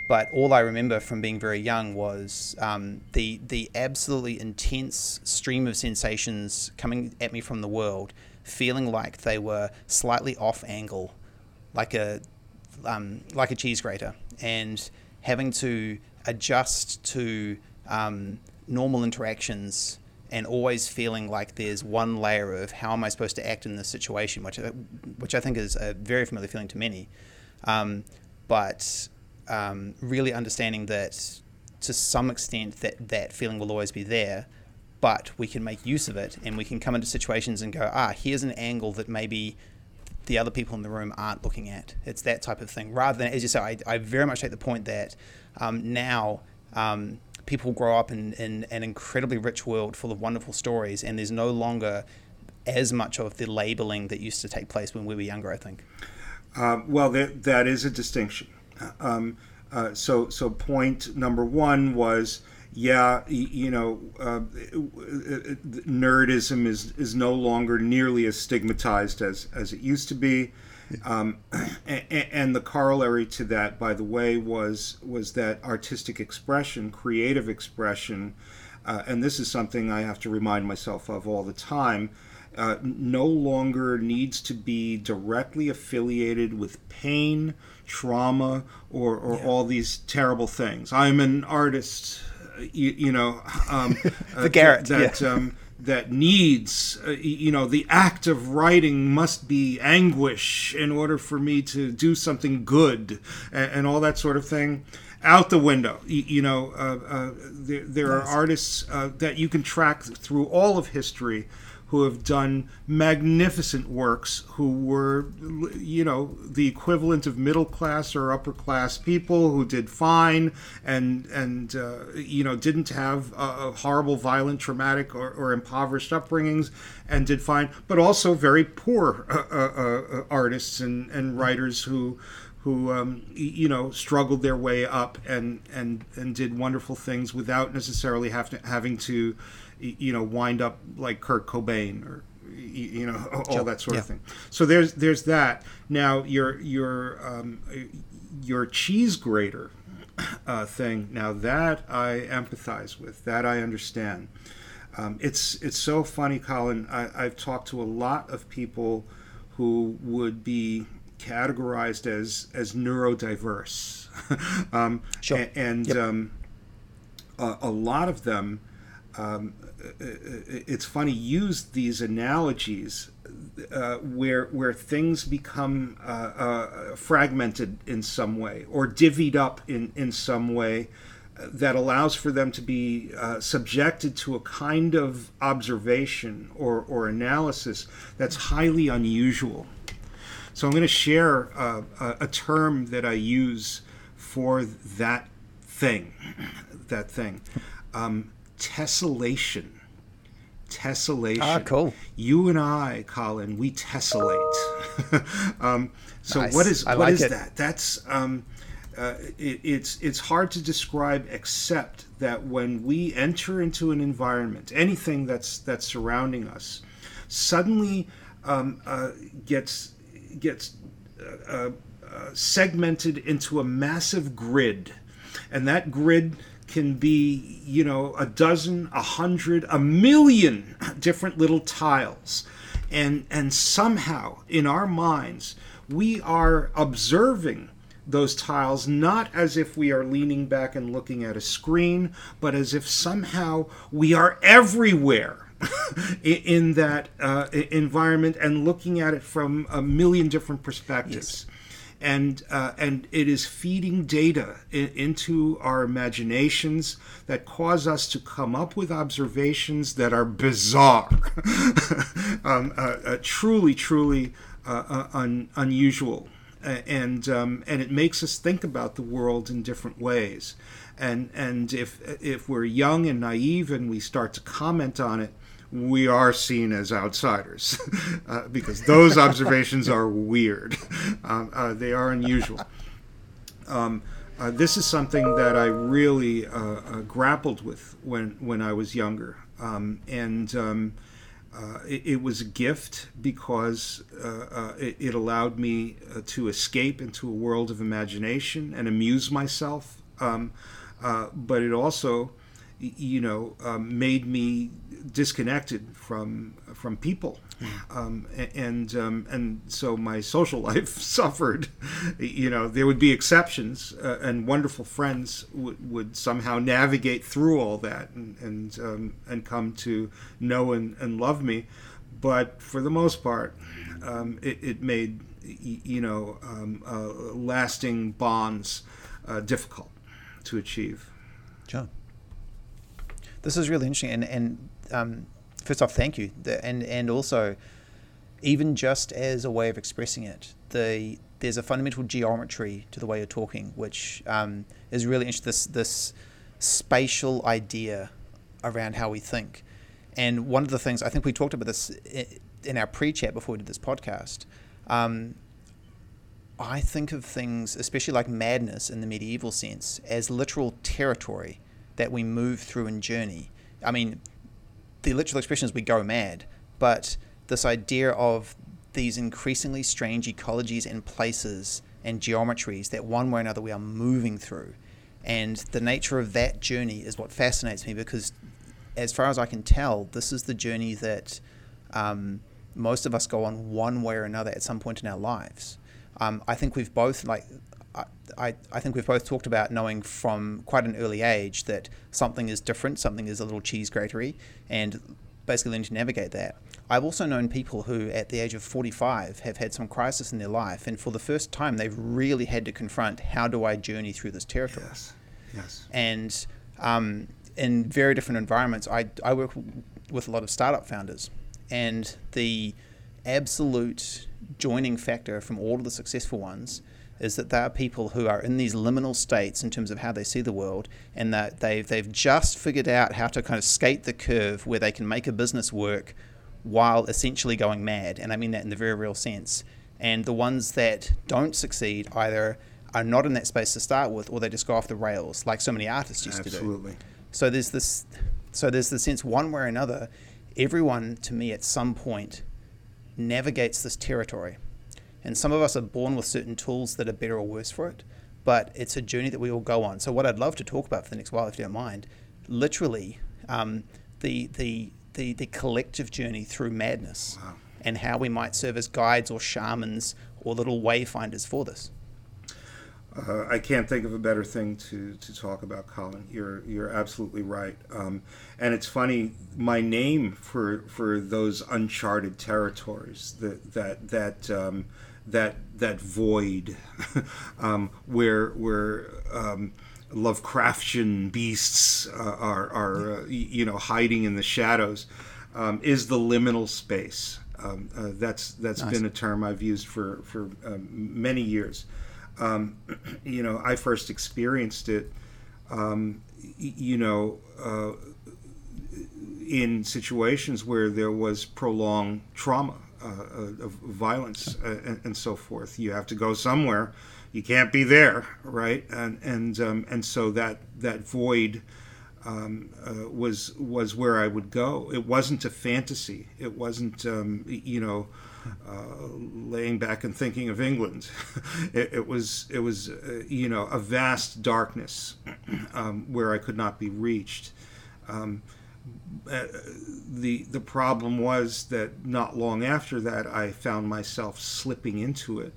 But all I remember from being very young was um, the the absolutely intense stream of sensations coming at me from the world, feeling like they were slightly off angle, like a um, like a cheese grater, and having to adjust to um, normal interactions. And always feeling like there's one layer of how am I supposed to act in this situation, which which I think is a very familiar feeling to many. Um, but um, really understanding that to some extent that that feeling will always be there, but we can make use of it and we can come into situations and go, ah, here's an angle that maybe the other people in the room aren't looking at. It's that type of thing. Rather than, as you say, I, I very much take the point that um, now... Um, people grow up in, in an incredibly rich world full of wonderful stories, and there's no longer as much of the labeling that used to take place when we were younger, I think. Um, well, that, that is a distinction. Um, uh, so so point number one was, yeah, you know, uh, nerdism is, is no longer nearly as stigmatized as, as it used to be. Um, and, and the corollary to that, by the way, was was that artistic expression, creative expression, uh, and this is something I have to remind myself of all the time, uh, no longer needs to be directly affiliated with pain, trauma, or, or yeah. all these terrible things. I'm an artist, you, you know. Um, the Garrett, that, yeah. Um, that needs, uh, you know, the act of writing must be anguish in order for me to do something good, and, and all that sort of thing, out the window. You, you know, uh, uh, there, there nice. are artists uh, that you can track through all of history who have done magnificent works, who were, you know, the equivalent of middle class or upper class people who did fine and, and uh, you know, didn't have uh, horrible, violent, traumatic or, or impoverished upbringings and did fine, but also very poor uh, uh, uh, artists and, and writers who, who um, you know, struggled their way up and, and, and did wonderful things without necessarily have to, having to, you know, wind up like Kurt Cobain or, you know, all that sort yeah. of thing. So there's there's that. Now your your um, your cheese grater uh, thing. Now that I empathize with, that I understand. Um, it's it's so funny, Colin. I, I've talked to a lot of people who would be categorized as as neurodiverse, um, sure. and, and yep. um, a, a lot of them. Um, it's funny, use these analogies uh, where where things become uh, uh, fragmented in some way or divvied up in, in some way that allows for them to be uh, subjected to a kind of observation or, or analysis that's highly unusual. So I'm going to share uh, a, a term that I use for that thing, that thing, um, tessellation. Tessellation. Ah, cool. You and I, Colin, we tessellate. um, so nice. what is I what like is it. that? That's um, uh, it, it's it's hard to describe, except that when we enter into an environment, anything that's that's surrounding us, suddenly um, uh, gets gets uh, uh, segmented into a massive grid, and that grid can be, you know, a dozen, a hundred, a million different little tiles. And and somehow in our minds, we are observing those tiles, not as if we are leaning back and looking at a screen, but as if somehow we are everywhere in that uh, environment and looking at it from a million different perspectives. Yes. And uh, and it is feeding data in, into our imaginations that cause us to come up with observations that are bizarre, um, uh, uh, truly, truly uh, uh, un, unusual, and um, and it makes us think about the world in different ways. And and if if we're young and naive and we start to comment on it, we are seen as outsiders uh, because those observations are weird. Um, uh, they are unusual. Um, uh, this is something that I really uh, uh, grappled with when, when I was younger. Um, and um, uh, it, it was a gift because uh, uh, it, it allowed me uh, to escape into a world of imagination and amuse myself. Um, uh, but it also, you know, um, made me disconnected from from people, um, and um, and so my social life suffered. You know, there would be exceptions, uh, and wonderful friends would, would somehow navigate through all that and and, um, and come to know and, and love me. But for the most part, um, it, it made you know um, uh, lasting bonds uh, difficult to achieve. John. This is really interesting, and and um, first off, thank you, the, and and also, even just as a way of expressing it, the there's a fundamental geometry to the way you're talking, which um, is really interesting. This this spatial idea around how we think, and one of the things I think we talked about this in our pre-chat before we did this podcast. Um, I think of things, especially like madness in the medieval sense, as literal territory that we move through and journey. I mean, the literal expression is we go mad, but this idea of these increasingly strange ecologies and places and geometries that one way or another we are moving through. And the nature of that journey is what fascinates me, because as far as I can tell, this is the journey that um, most of us go on one way or another at some point in our lives. Um, I think we've both, like, I, I think we've both talked about knowing from quite an early age that something is different, something is a little cheese gratery, and basically learning to navigate that. I've also known people who at the age of forty-five have had some crisis in their life, and for the first time they've really had to confront, how do I journey through this territory? Yes, yes. And um, in very different environments, I, I work with a lot of startup founders, and the absolute joining factor from all of the successful ones is that there are people who are in these liminal states in terms of how they see the world, and that they've, they've just figured out how to kind of skate the curve where they can make a business work while essentially going mad. And I mean that in the very real sense. And the ones that don't succeed either are not in that space to start with, or they just go off the rails like so many artists used Absolutely. to do. So there's this, so there's the sense one way or another, everyone to me at some point navigates this territory. And some of us are born with certain tools that are better or worse for it, but it's a journey that we all go on. So what I'd love to talk about for the next while, if you don't mind, literally um, the, the the the collective journey through madness. Wow. And how we might serve as guides or shamans or little wayfinders for this. Uh, I can't think of a better thing to, to talk about, Colin. You're you're absolutely right. Um, and it's funny, my name for for those uncharted territories, that that that um, that that void, um, where where um, Lovecraftian beasts uh, are are uh, you know hiding in the shadows, um, is the liminal space. Um, uh, that's that's nice. Been a term I've used for for um, many years. Um, you know, I first experienced it, um, you know, uh, in situations where there was prolonged trauma, uh, of violence, uh, and, and so forth. You have to go somewhere. You can't be there, right? And and um, and so that that void um, uh, was was where I would go. It wasn't a fantasy. It wasn't, um, you know. Uh, laying back and thinking of England, it, it was it was uh, you know a vast darkness um, where I could not be reached. Um, uh, the the problem was that not long after that I found myself slipping into it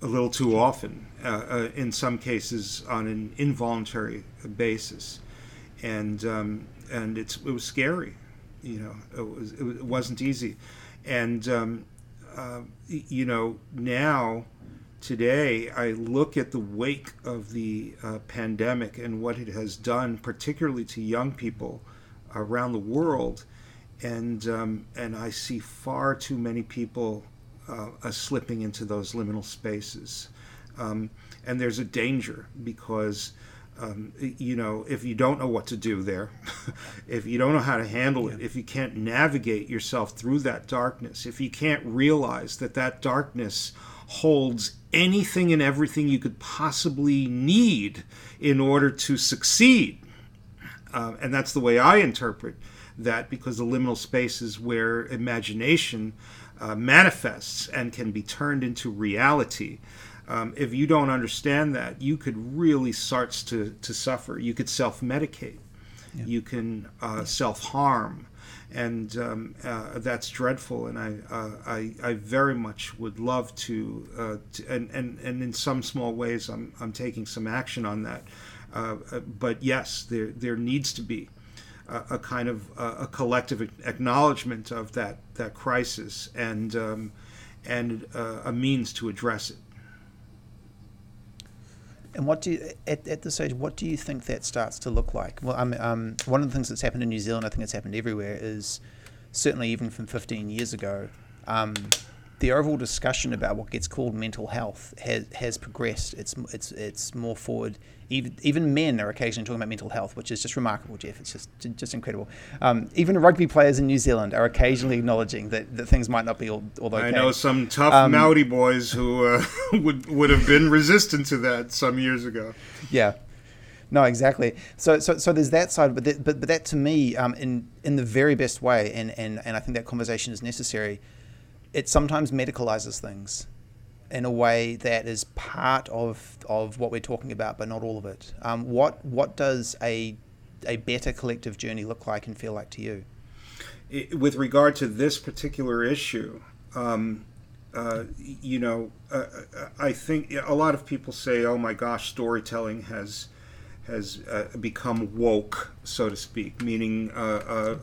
a little too often, uh, uh, in some cases on an involuntary basis, and um, and it's it was scary, you know it was it wasn't easy. And, um, uh, you know, now, today, I look at the wake of the uh, pandemic and what it has done, particularly to young people around the world. And um, and I see far too many people uh, uh, slipping into those liminal spaces. Um, and there's a danger because, um, you know, if you don't know what to do there, if you don't know how to handle it, if you can't navigate yourself through that darkness, if you can't realize that that darkness holds anything and everything you could possibly need in order to succeed, um, and that's the way I interpret that, because the liminal space is where imagination uh, manifests and can be turned into reality. Um, if you don't understand that, you could really start to, to suffer. You could self-medicate. Yeah. You can uh, yeah. self-harm. And um, uh, that's dreadful. And I, uh, I I very much would love to, uh, to and, and, and in some small ways, I'm I'm taking some action on that. Uh, but yes, there there needs to be a, a kind of a, a collective acknowledgement of that, that crisis and, um, and uh, a means to address it. And what do you, at, at this age, what do you think that starts to look like? Well, um, um, one of the things that's happened in New Zealand, I think it's happened everywhere, is certainly even from fifteen years ago, um, the overall discussion about what gets called mental health has, has progressed. It's it's it's more forward. Even, even men are occasionally talking about mental health, which is just remarkable, Jeff. It's just just incredible. Um, even rugby players in New Zealand are occasionally acknowledging that, that things might not be all, all okay. I know some tough um, Maori boys who uh, would would have been resistant to that some years ago. Yeah, no, exactly. So so so there's that side, but that, but but that to me, um, in in the very best way, and and and I think that conversation is necessary. It sometimes medicalizes things in a way that is part of of what we're talking about, but not all of it. Um, what what does a a better collective journey look like and feel like to you? It, with regard to this particular issue, um, uh, you know, uh, I think a lot of people say, "Oh my gosh, storytelling has has uh, become woke," so to speak, meaning uh,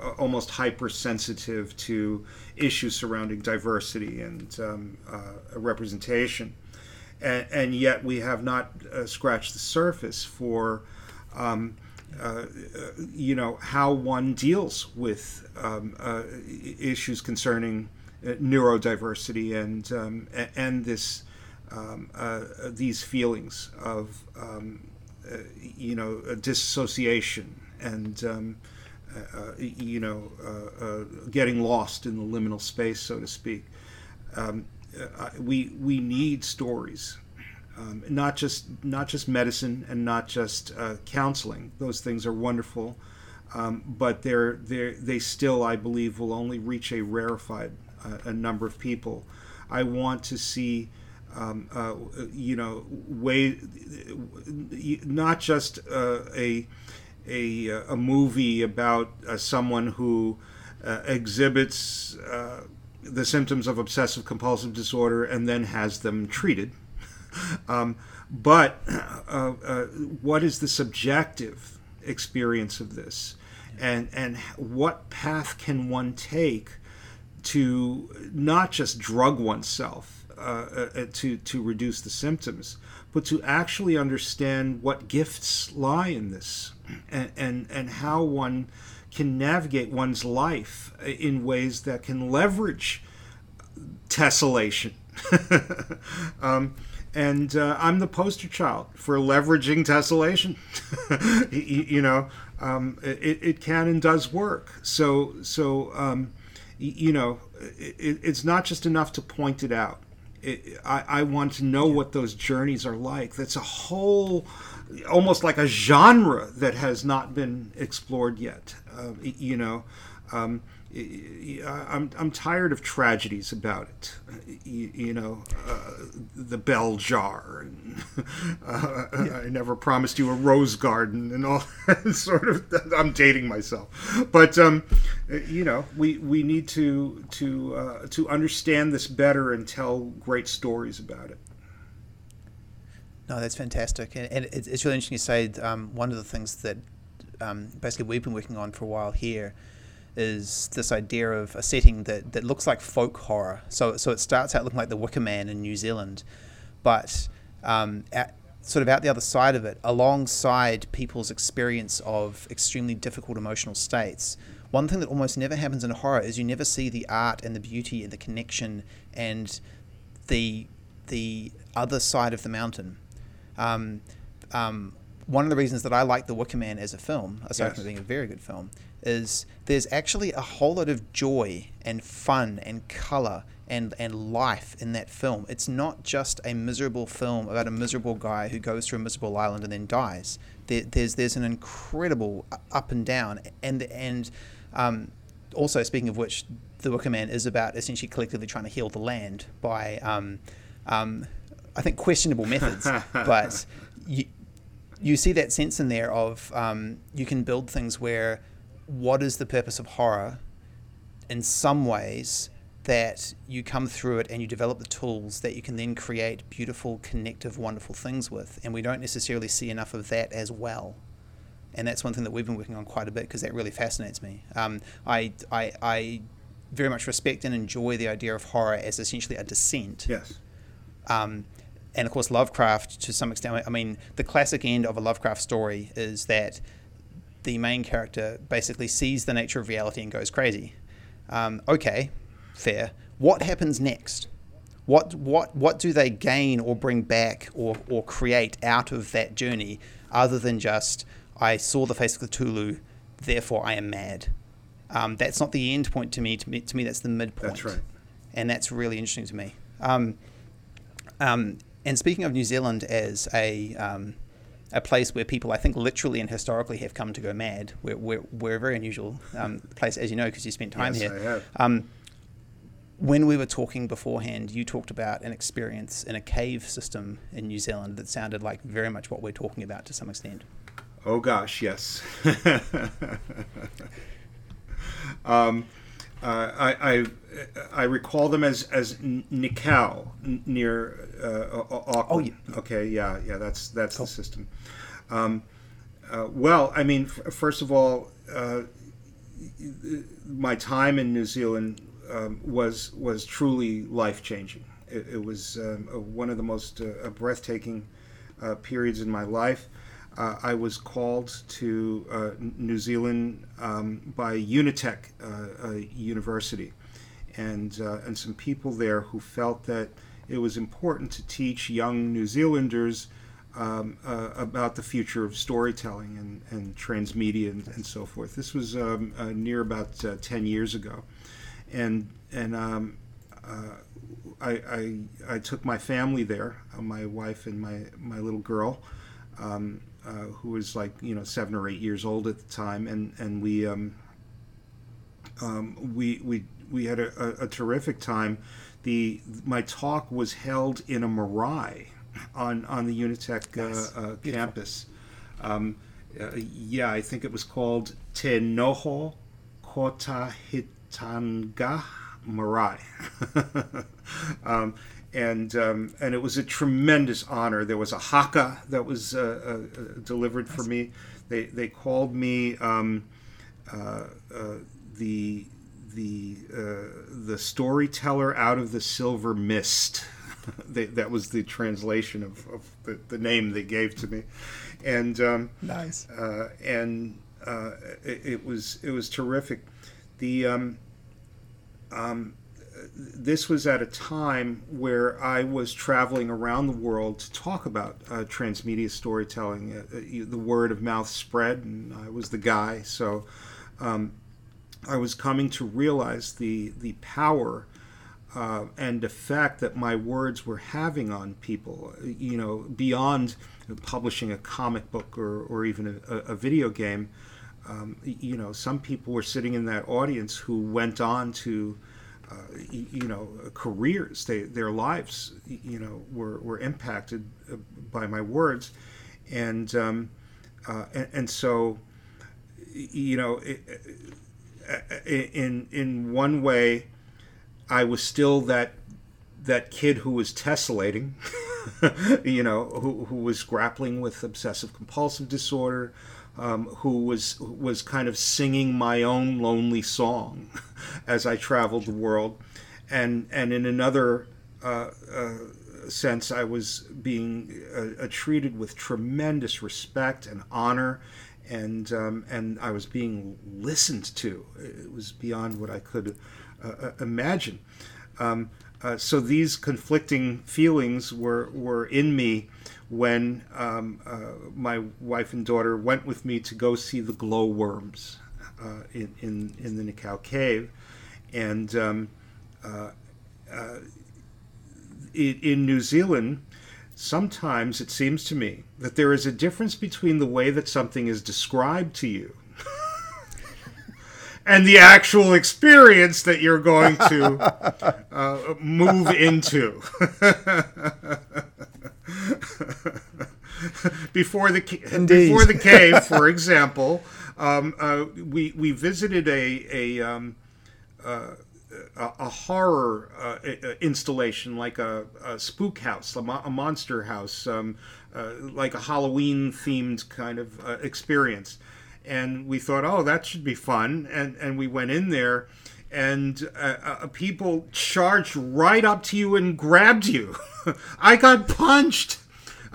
uh, almost hypersensitive to issues surrounding diversity and um, uh, representation. And, and yet we have not uh, scratched the surface for, um, uh, you know, how one deals with um, uh, issues concerning neurodiversity and, um, and this um, uh, these feelings of um, Uh, you know, uh, dissociation and, um, uh, uh, you know, uh, uh, getting lost in the liminal space, so to speak. Um, uh, we we need stories, um, not just not just medicine and not just uh, counseling. Those things are wonderful, um, but they're they they still, I believe, will only reach a rarefied uh, a number of people. I want to see. Um, uh, you know, way, not just uh, a, a a movie about uh, someone who uh, exhibits uh, the symptoms of obsessive compulsive disorder and then has them treated, um, But uh, uh, what is the subjective experience of this? And and what path can one take to not just drug oneself uh, uh, to, to reduce the symptoms, but to actually understand what gifts lie in this and, and, and how one can navigate one's life in ways that can leverage tessellation. um, and uh, I'm the poster child for leveraging tessellation. you, you know, um, it, it can and does work. So, so um, you know, it, it's not just enough to point it out. It, I, I want to know what those journeys are like. That's a whole, almost like a genre that has not been explored yet. Uh, you know, um, I'm I'm tired of tragedies about it. You, you know, uh, the bell jar. And, uh, yeah. I never promised you a rose garden and all that sort of. I'm dating myself, but um, you know, we we need to to uh, to understand this better and tell great stories about it. No, that's fantastic, and, and it's really interesting you say. Um, one of the things that um, basically we've been working on for a while here is this idea of a setting that, that looks like folk horror. So so it starts out looking like The Wicker Man in New Zealand, but um, at, sort of out the other side of it, alongside people's experience of extremely difficult emotional states. One thing that almost never happens in horror is you never see the art and the beauty and the connection and the the other side of the mountain. Um, um, one of the reasons that I like The Wicker Man as a film, aside yes. from being a very good film, is there's actually a whole lot of joy and fun and colour and, and life in that film. It's not just a miserable film about a miserable guy who goes to a miserable island and then dies. There, there's there's an incredible up and down. And and um, also, speaking of which, The Wicker Man is about essentially collectively trying to heal the land by, um, um, I think, questionable methods. But you, you see that sense in there of um, you can build things where what is the purpose of horror in some ways that you come through it and you develop the tools that you can then create beautiful, connective, wonderful things with. And we don't necessarily see enough of that as well. And that's one thing that we've been working on quite a bit because that really fascinates me. Um, I, I, I very much respect and enjoy the idea of horror as essentially a descent. Yes. Um, and of course, Lovecraft, to some extent, I mean, the classic end of a Lovecraft story is that the main character basically sees the nature of reality and goes crazy. Um, okay, fair. What happens next? What what what do they gain or bring back or, or create out of that journey other than just, I saw the face of Cthulhu, therefore I am mad. Um, that's not the end point to me. To me, to me that's the midpoint. That's right. And that's really interesting to me. Um, um, and speaking of New Zealand as a... Um, a place where people, I think, literally and historically have come to go mad. We're we're, we're a very unusual um, place, as you know, because you spent time yes, here. I have. Um, when we were talking beforehand, you talked about an experience in a cave system in New Zealand that sounded like very much what we're talking about to some extent. Oh gosh, yes. um, uh, I, I I recall them as as Nikau near uh, Auckland. Oh, yeah. Okay, yeah, yeah, that's that's cool. The system. Um, uh, well, I mean, f- first of all, uh, my time in New Zealand um, was was truly life changing. It, it was um, one of the most uh, breathtaking uh, periods in my life. Uh, I was called to uh, New Zealand um, by Unitec uh, uh, University. And uh, and some people there who felt that it was important to teach young New Zealanders um, uh, about the future of storytelling and, and transmedia and, and so forth. This was um, uh, near about uh, ten years ago. And and um, uh, I, I I took my family there, uh, my wife and my, my little girl, um, uh, who was like, you know, seven or eight years old at the time. And, and we, um, um, we, we, We had a, a, a terrific time. The my talk was held in a marae on on the Unitec nice. uh, uh, campus. Um, uh, yeah, I think it was called Te Noho Kotahitanga Marae. um, And um, and it was a tremendous honor. There was a haka that was uh, uh, delivered for me. They they called me um, uh, uh, the the uh, the storyteller out of the silver mist. They, that was the translation of, of the, the name they gave to me. And um, nice. Uh, and uh, it, it was it was terrific. The um, um, this was at a time where I was traveling around the world to talk about uh, transmedia storytelling. Uh, the word of mouth spread, and I was the guy. So um, I was coming to realize the the power uh, and the effect that my words were having on people. You know, beyond publishing a comic book or or even a, a video game. Um, you know, some people were sitting in that audience who went on to Uh, you know, careers, they, their lives, you know, were, were impacted by my words. And, um, uh, and, and so, you know, it, in, in one way, I was still that, that kid who was tessellating, you know, who, who was grappling with obsessive compulsive disorder, Um, who was was kind of singing my own lonely song as I traveled the world, and and in another uh, uh, sense, I was being uh, uh, treated with tremendous respect and honor, and um, and I was being listened to. It was beyond what I could uh, imagine. Um, uh, so these conflicting feelings were were in me when um, uh, my wife and daughter went with me to go see the glowworms uh, in, in, in the Nikau Cave. And um, uh, uh, it, in New Zealand, sometimes it seems to me that there is a difference between the way that something is described to you and the actual experience that you're going to uh, move into. Before the Indeed. before the cave, for example, um, uh, we we visited a a um, uh, a horror uh, installation, like a, a spook house, a, mo- a monster house, um, uh, like a Halloween themed kind of uh, experience, and we thought, oh, that should be fun, and and we went in there, and uh, uh, people charged right up to you and grabbed you. I got punched.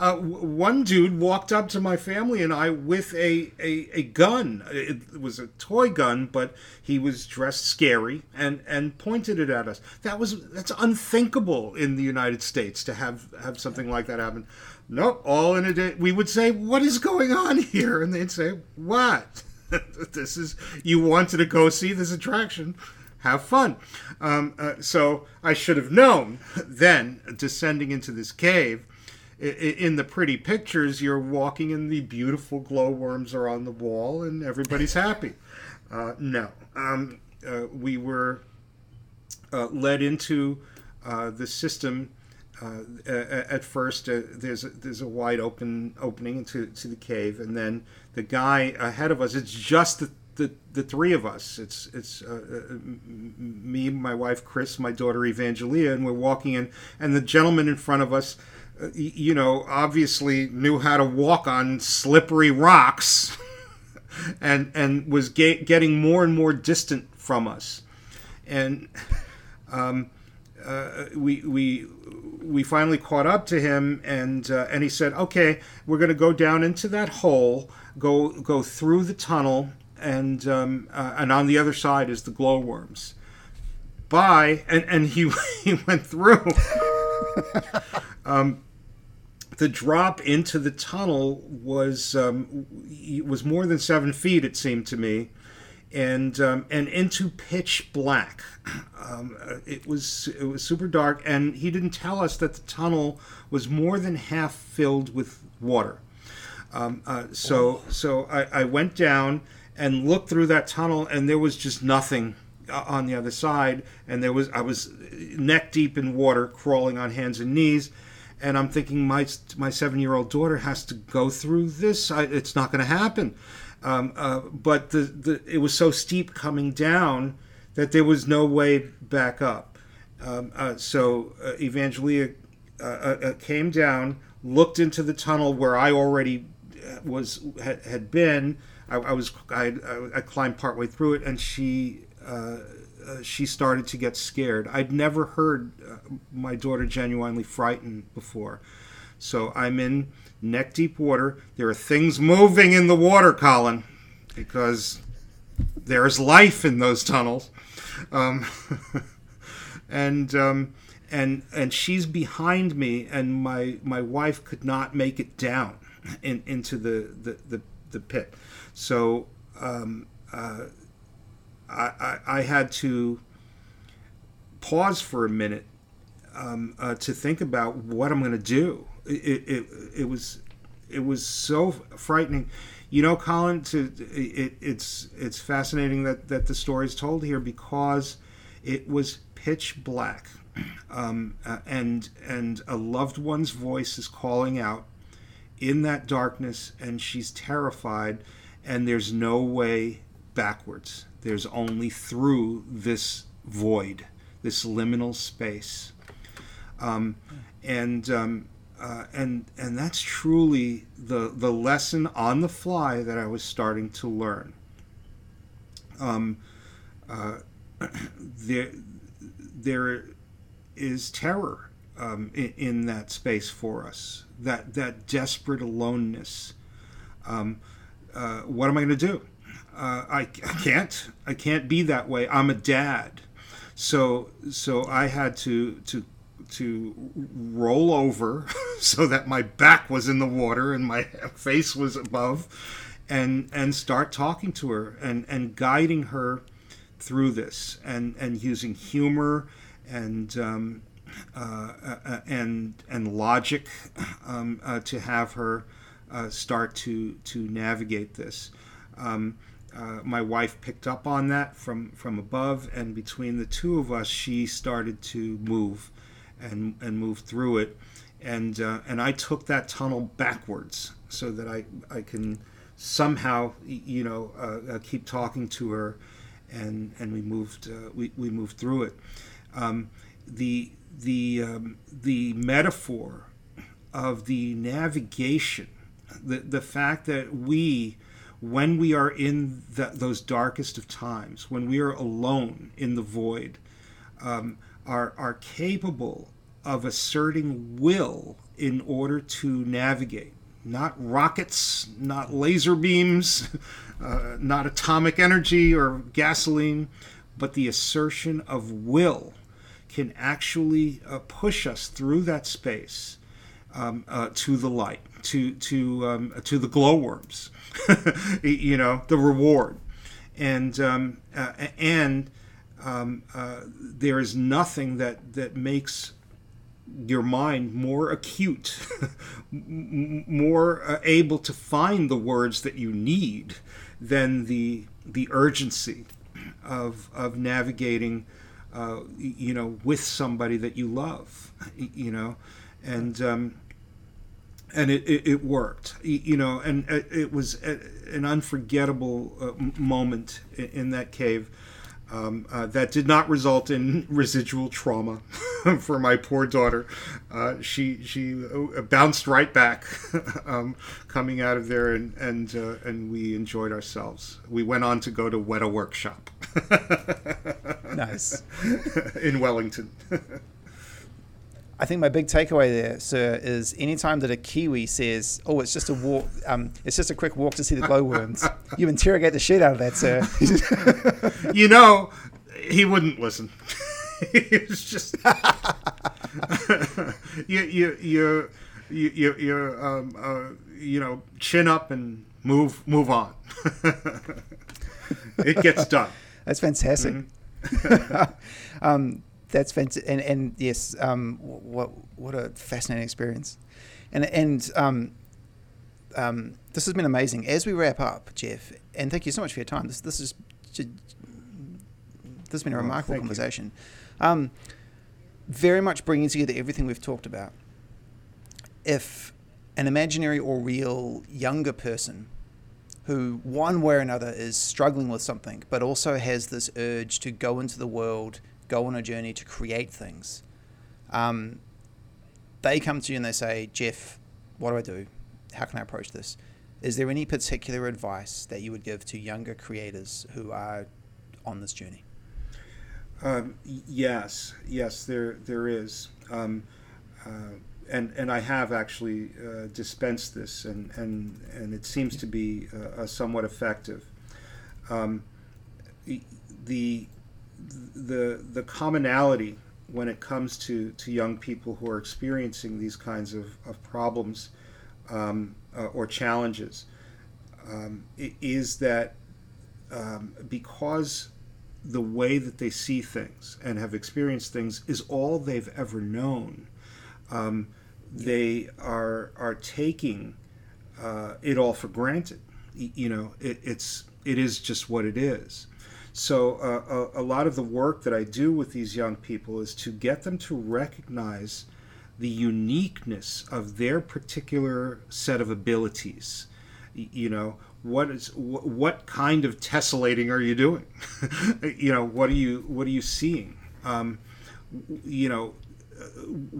Uh, w- one dude walked up to my family and I with a, a, a gun. It was a toy gun, but he was dressed scary and, and pointed it at us. That was that's unthinkable in the United States to have, have something like that happen. Nope, all in a day. We would say, "What is going on here?" And they'd say, "What? This is you wanted to go see this attraction. Have fun." Um, uh, so I should have known then, descending into this cave. In the pretty pictures, you're walking and the beautiful glowworms are on the wall and everybody's happy. Uh, no. Um, uh, we were uh, led into uh, the system uh, at first. Uh, there's, a, there's a wide open opening to, to the cave. And then the guy ahead of us, it's just the The, the three of us, it's it's uh, me, my wife, Chris, my daughter, Evangelia, and we're walking in. And the gentleman in front of us, uh, you know, obviously knew how to walk on slippery rocks and and was ga- getting more and more distant from us. And um, uh, we we we finally caught up to him, and uh, and he said, "Okay, we're going to go down into that hole, go go through the tunnel. And um, uh, and on the other side is the glowworms." Bye. And and he he went through. um, the drop into the tunnel was um, was more than seven feet. It seemed to me, and um, and into pitch black. Um, it was it was super dark, and he didn't tell us that the tunnel was more than half filled with water. Um, uh, so oh. so I, I went down and looked through that tunnel, and there was just nothing on the other side. And there was I was neck deep in water, crawling on hands and knees. And I'm thinking, my my seven-year-old daughter has to go through this. I, it's not going to happen. Um, uh, but the, the it was so steep coming down that there was no way back up. Um, uh, so uh, Evangelia uh, uh, came down, looked into the tunnel where I already was had, had been. I, I was I, I climbed partway through it, and she uh, uh, she started to get scared. I'd never heard uh, my daughter genuinely frightened before. So I'm in neck deep water. There are things moving in the water, Colin, because there is life in those tunnels. Um, and um, and and she's behind me, and my my wife could not make it down in, into the the, the the pit. So um, uh, I, I I had to pause for a minute um, uh, to think about what I'm going to do. It, it it was it was so frightening, you know, Colin. To it, it's it's fascinating that, that the story is told here because it was pitch black, um, uh, and and a loved one's voice is calling out in that darkness, and she's terrified, and there's no way backwards. There's only through this void, this liminal space, um, and. Um, Uh, and and that's truly the the lesson on the fly that I was starting to learn. Um, uh, there there is terror um, in, in that space for us. That that desperate aloneness. Um, uh, what am I going to do? Uh, I, I can't. I can't be that way. I'm a dad, so so I had to to. to roll over so that my back was in the water and my face was above, and and start talking to her and, and guiding her through this, and, and using humor and um, uh, and and logic um, uh, to have her uh, start to to navigate this. Um, uh, my wife picked up on that from, from above, and between the two of us, she started to move. And, and move through it, and uh, and I took that tunnel backwards so that I I can somehow you know uh, uh, keep talking to her, and and we moved uh, we we moved through it. Um, the the um, the metaphor of the navigation, the the fact that we, when we are in the, those darkest of times, when we are alone in the void. Um, Are, are capable of asserting will in order to navigate. Not rockets, not laser beams, uh, not atomic energy or gasoline, but the assertion of will can actually uh, push us through that space um, uh, to the light, to to um, to the glowworms, you know, the reward, and um, uh, and. Um, uh, there is nothing that, that makes your mind more acute, more uh, able to find the words that you need than the the urgency of of navigating, uh, you know, with somebody that you love, you know, and um, and it, it, it worked, you know, and it was an unforgettable uh, moment in that cave. Um, uh, that did not result in residual trauma for my poor daughter. Uh, she she bounced right back, um, coming out of there, and and uh, and we enjoyed ourselves. We went on to go to Weta Workshop. Nice. In Wellington. I think my big takeaway there, sir, is anytime that a Kiwi says, "Oh, it's just a walk, um, it's just a quick walk to see the glowworms," you interrogate the shit out of that, sir. You know, he wouldn't listen. It's just you, you, you, you, you, you, um, uh, you know, chin up and move, move on. It gets done. That's fantastic. Mm-hmm. um, That's fantastic, and and yes, um, what what a fascinating experience, and and um, um, this has been amazing. As we wrap up, Jeff, and thank you so much for your time. This this is this has been a remarkable oh, conversation, um, very much bringing together everything we've talked about. If an imaginary or real younger person, who one way or another is struggling with something, but also has this urge to go into the world, go on a journey to create things. Um, they come to you and they say, Jeff, what do I do? How can I approach this? Is there any particular advice that you would give to younger creators who are on this journey? Um, yes, yes, there there is. Um, uh, and and I have actually uh, dispensed this, and, and, and it seems to be uh, somewhat effective. Um, the the the commonality when it comes to, to young people who are experiencing these kinds of, of problems um, uh, or challenges um, is that um, because the way that they see things and have experienced things is all they've ever known, um, they are are taking uh, it all for granted. You know, it, it's it is just what it is. So uh, a, a lot of the work that I do with these young people is to get them to recognize the uniqueness of their particular set of abilities. You know, what is what kind of tessellating are you doing? You know, what are you what are you seeing? Um, you know,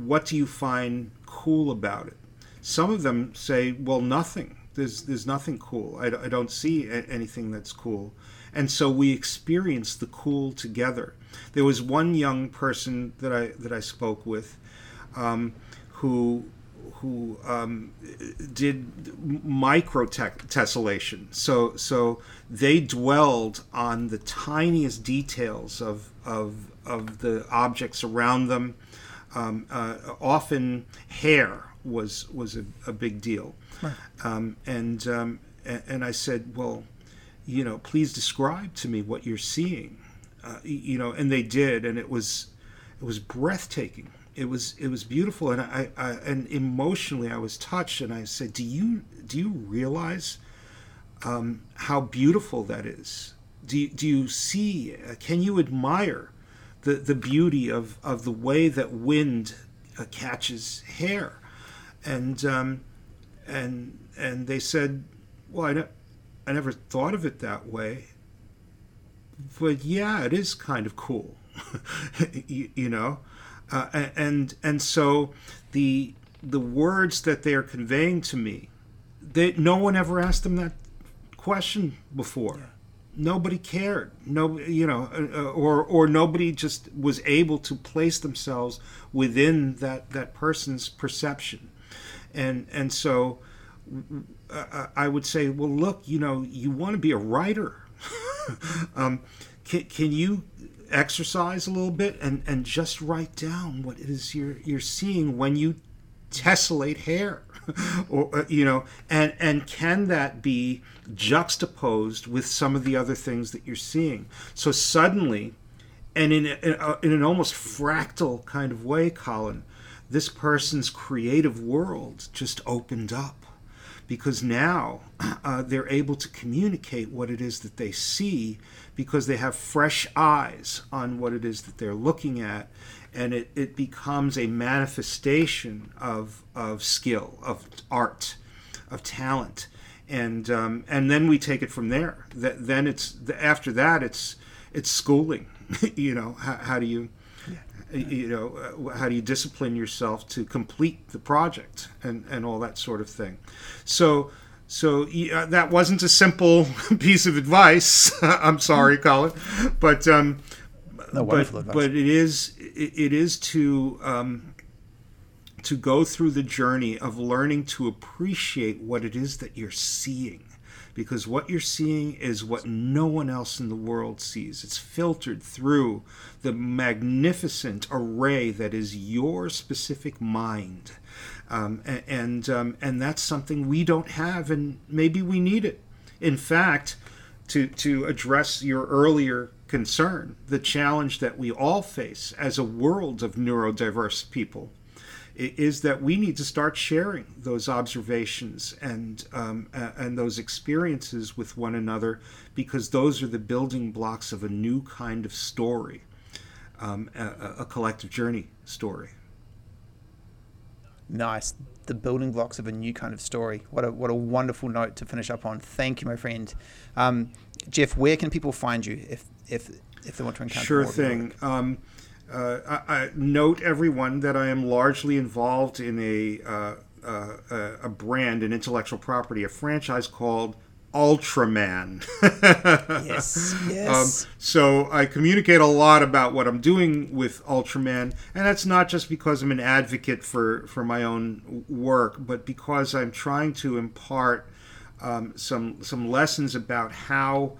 what do you find cool about it? Some of them say, well, nothing. There's there's nothing cool. I, I don't see anything that's cool. And so we experience the cool together. There was one young person that I that I spoke with, um, who who um, did micro tessellation. So so they dwelled on the tiniest details of of of the objects around them. Um, uh, often hair was was a, a big deal. Right. Um, and um, and I said, well, you know, please describe to me what you're seeing, uh, you know, and they did, and it was, it was breathtaking. It was, it was beautiful, and I, I, and emotionally I was touched, and I said, do you, do you realize um, how beautiful that is? Do you, do you see? Can you admire the the beauty of of the way that wind uh, catches hair? And um, and and they said, well, I don't. I never thought of it that way, but yeah, it is kind of cool, you, you know, uh, and and so the the words that they are conveying to me, they, no one ever asked them that question before. Yeah. Nobody cared, no, you know, uh, or or nobody just was able to place themselves within that that person's perception, and and so. I would say, well, look, you know, you want to be a writer. um, can, can you exercise a little bit and, and just write down what it is you're you're seeing when you tessellate hair, or uh, you know, and and can that be juxtaposed with some of the other things that you're seeing? So suddenly, and in in, a, in an almost fractal kind of way, Colin, this person's creative world just opened up. Because now uh, they're able to communicate what it is that they see, because they have fresh eyes on what it is that they're looking at, and it, it becomes a manifestation of of skill, of art, of talent, and um, and then we take it from there. Th- then it's after that it's it's schooling. You know, how, how do you yeah. you know how do you discipline yourself to complete the project and, and all that sort of thing. So so yeah, that wasn't a simple piece of advice. I'm sorry, Colin, but um, no, wonderful advice. But it is it, it is to um, to go through the journey of learning to appreciate what it is that you're seeing. Because what you're seeing is what no one else in the world sees. It's filtered through the magnificent array that is your specific mind, um, and um, and that's something we don't have, and maybe we need it. In fact, to to address your earlier concern, the challenge that we all face as a world of neurodiverse people is that we need to start sharing those observations and um, and those experiences with one another, because those are the building blocks of a new kind of story, um, a, a collective journey story. Nice. The building blocks of a new kind of story. What a what a wonderful note to finish up on. Thank you, my friend. Um, Jeff, where can people find you if if if they want to encounter sure more thing. Um, uh, I, I note, everyone, that I am largely involved in a, uh, uh, a brand, an intellectual property, a franchise called Ultraman. yes, yes. Um, so I communicate a lot about what I'm doing with Ultraman, and that's not just because I'm an advocate for, for my own work, but because I'm trying to impart um, some some lessons about how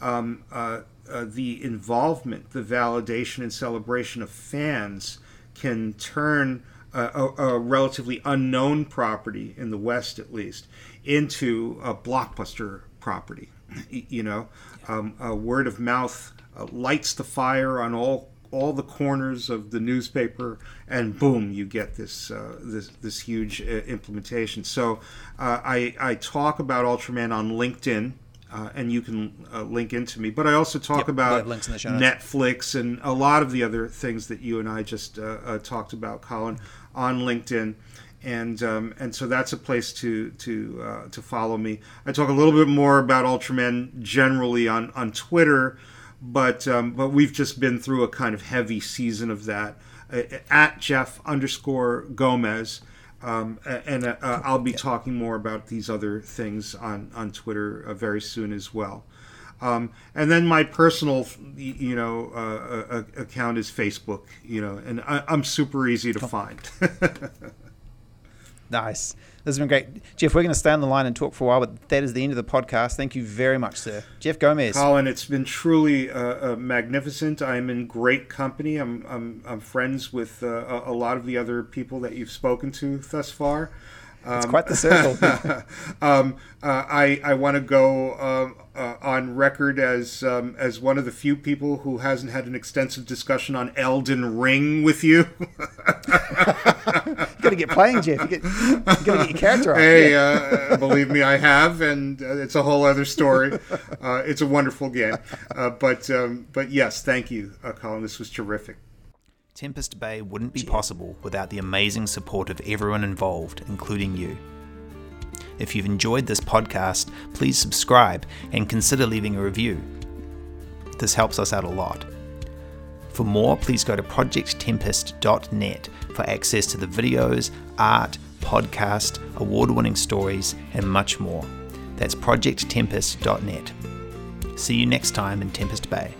um, uh, uh, the involvement, the validation and celebration of fans can turn a, a, a relatively unknown property, in the West at least, into a blockbuster property. You know, um, a word of mouth uh, lights the fire on all all the corners of the newspaper, and boom, you get this uh, this this huge uh, implementation. So uh, I I talk about Ultraman on LinkedIn, uh, and you can uh, link into me. But I also talk yep, about Netflix and a lot of the other things that you and I just uh, uh, talked about, Colin, on LinkedIn. And um, and so that's a place to to uh, to follow me. I talk a little bit more about Ultraman generally on, on Twitter, but um, but we've just been through a kind of heavy season of that. Uh, at Jeff underscore Gomez, um, and uh, uh, I'll be yeah. talking more about these other things on on Twitter uh, very soon as well. Um, and then my personal, you know, uh, uh, account is Facebook. You know, and I, I'm super easy to oh. find. Nice. This has been great. Jeff, we're going to stay on the line and talk for a while, but that is the end of the podcast. Thank you very much, sir. Jeff Gomez. Colin, it's been truly uh, uh, magnificent. I'm in great company. I'm I'm, I'm friends with uh, a lot of the other people that you've spoken to thus far. Um, it's quite the circle. um, uh, I I want to go uh, uh, on record as um, as one of the few people who hasn't had an extensive discussion on Elden Ring with you. You got to get playing, Jeff. You, get, you got to get your character off. Hey, yeah. uh, believe me, I have, and uh, it's a whole other story. Uh, it's a wonderful game, uh, but um, but yes, thank you, uh, Colin. This was terrific. Tempest Bay wouldn't be possible without the amazing support of everyone involved, including you. If you've enjoyed this podcast, please subscribe and consider leaving a review. This helps us out a lot. For more, please go to project tempest dot net for access to the videos, art, podcast, award-winning stories, and much more. That's project tempest dot net. See you next time in Tempest Bay.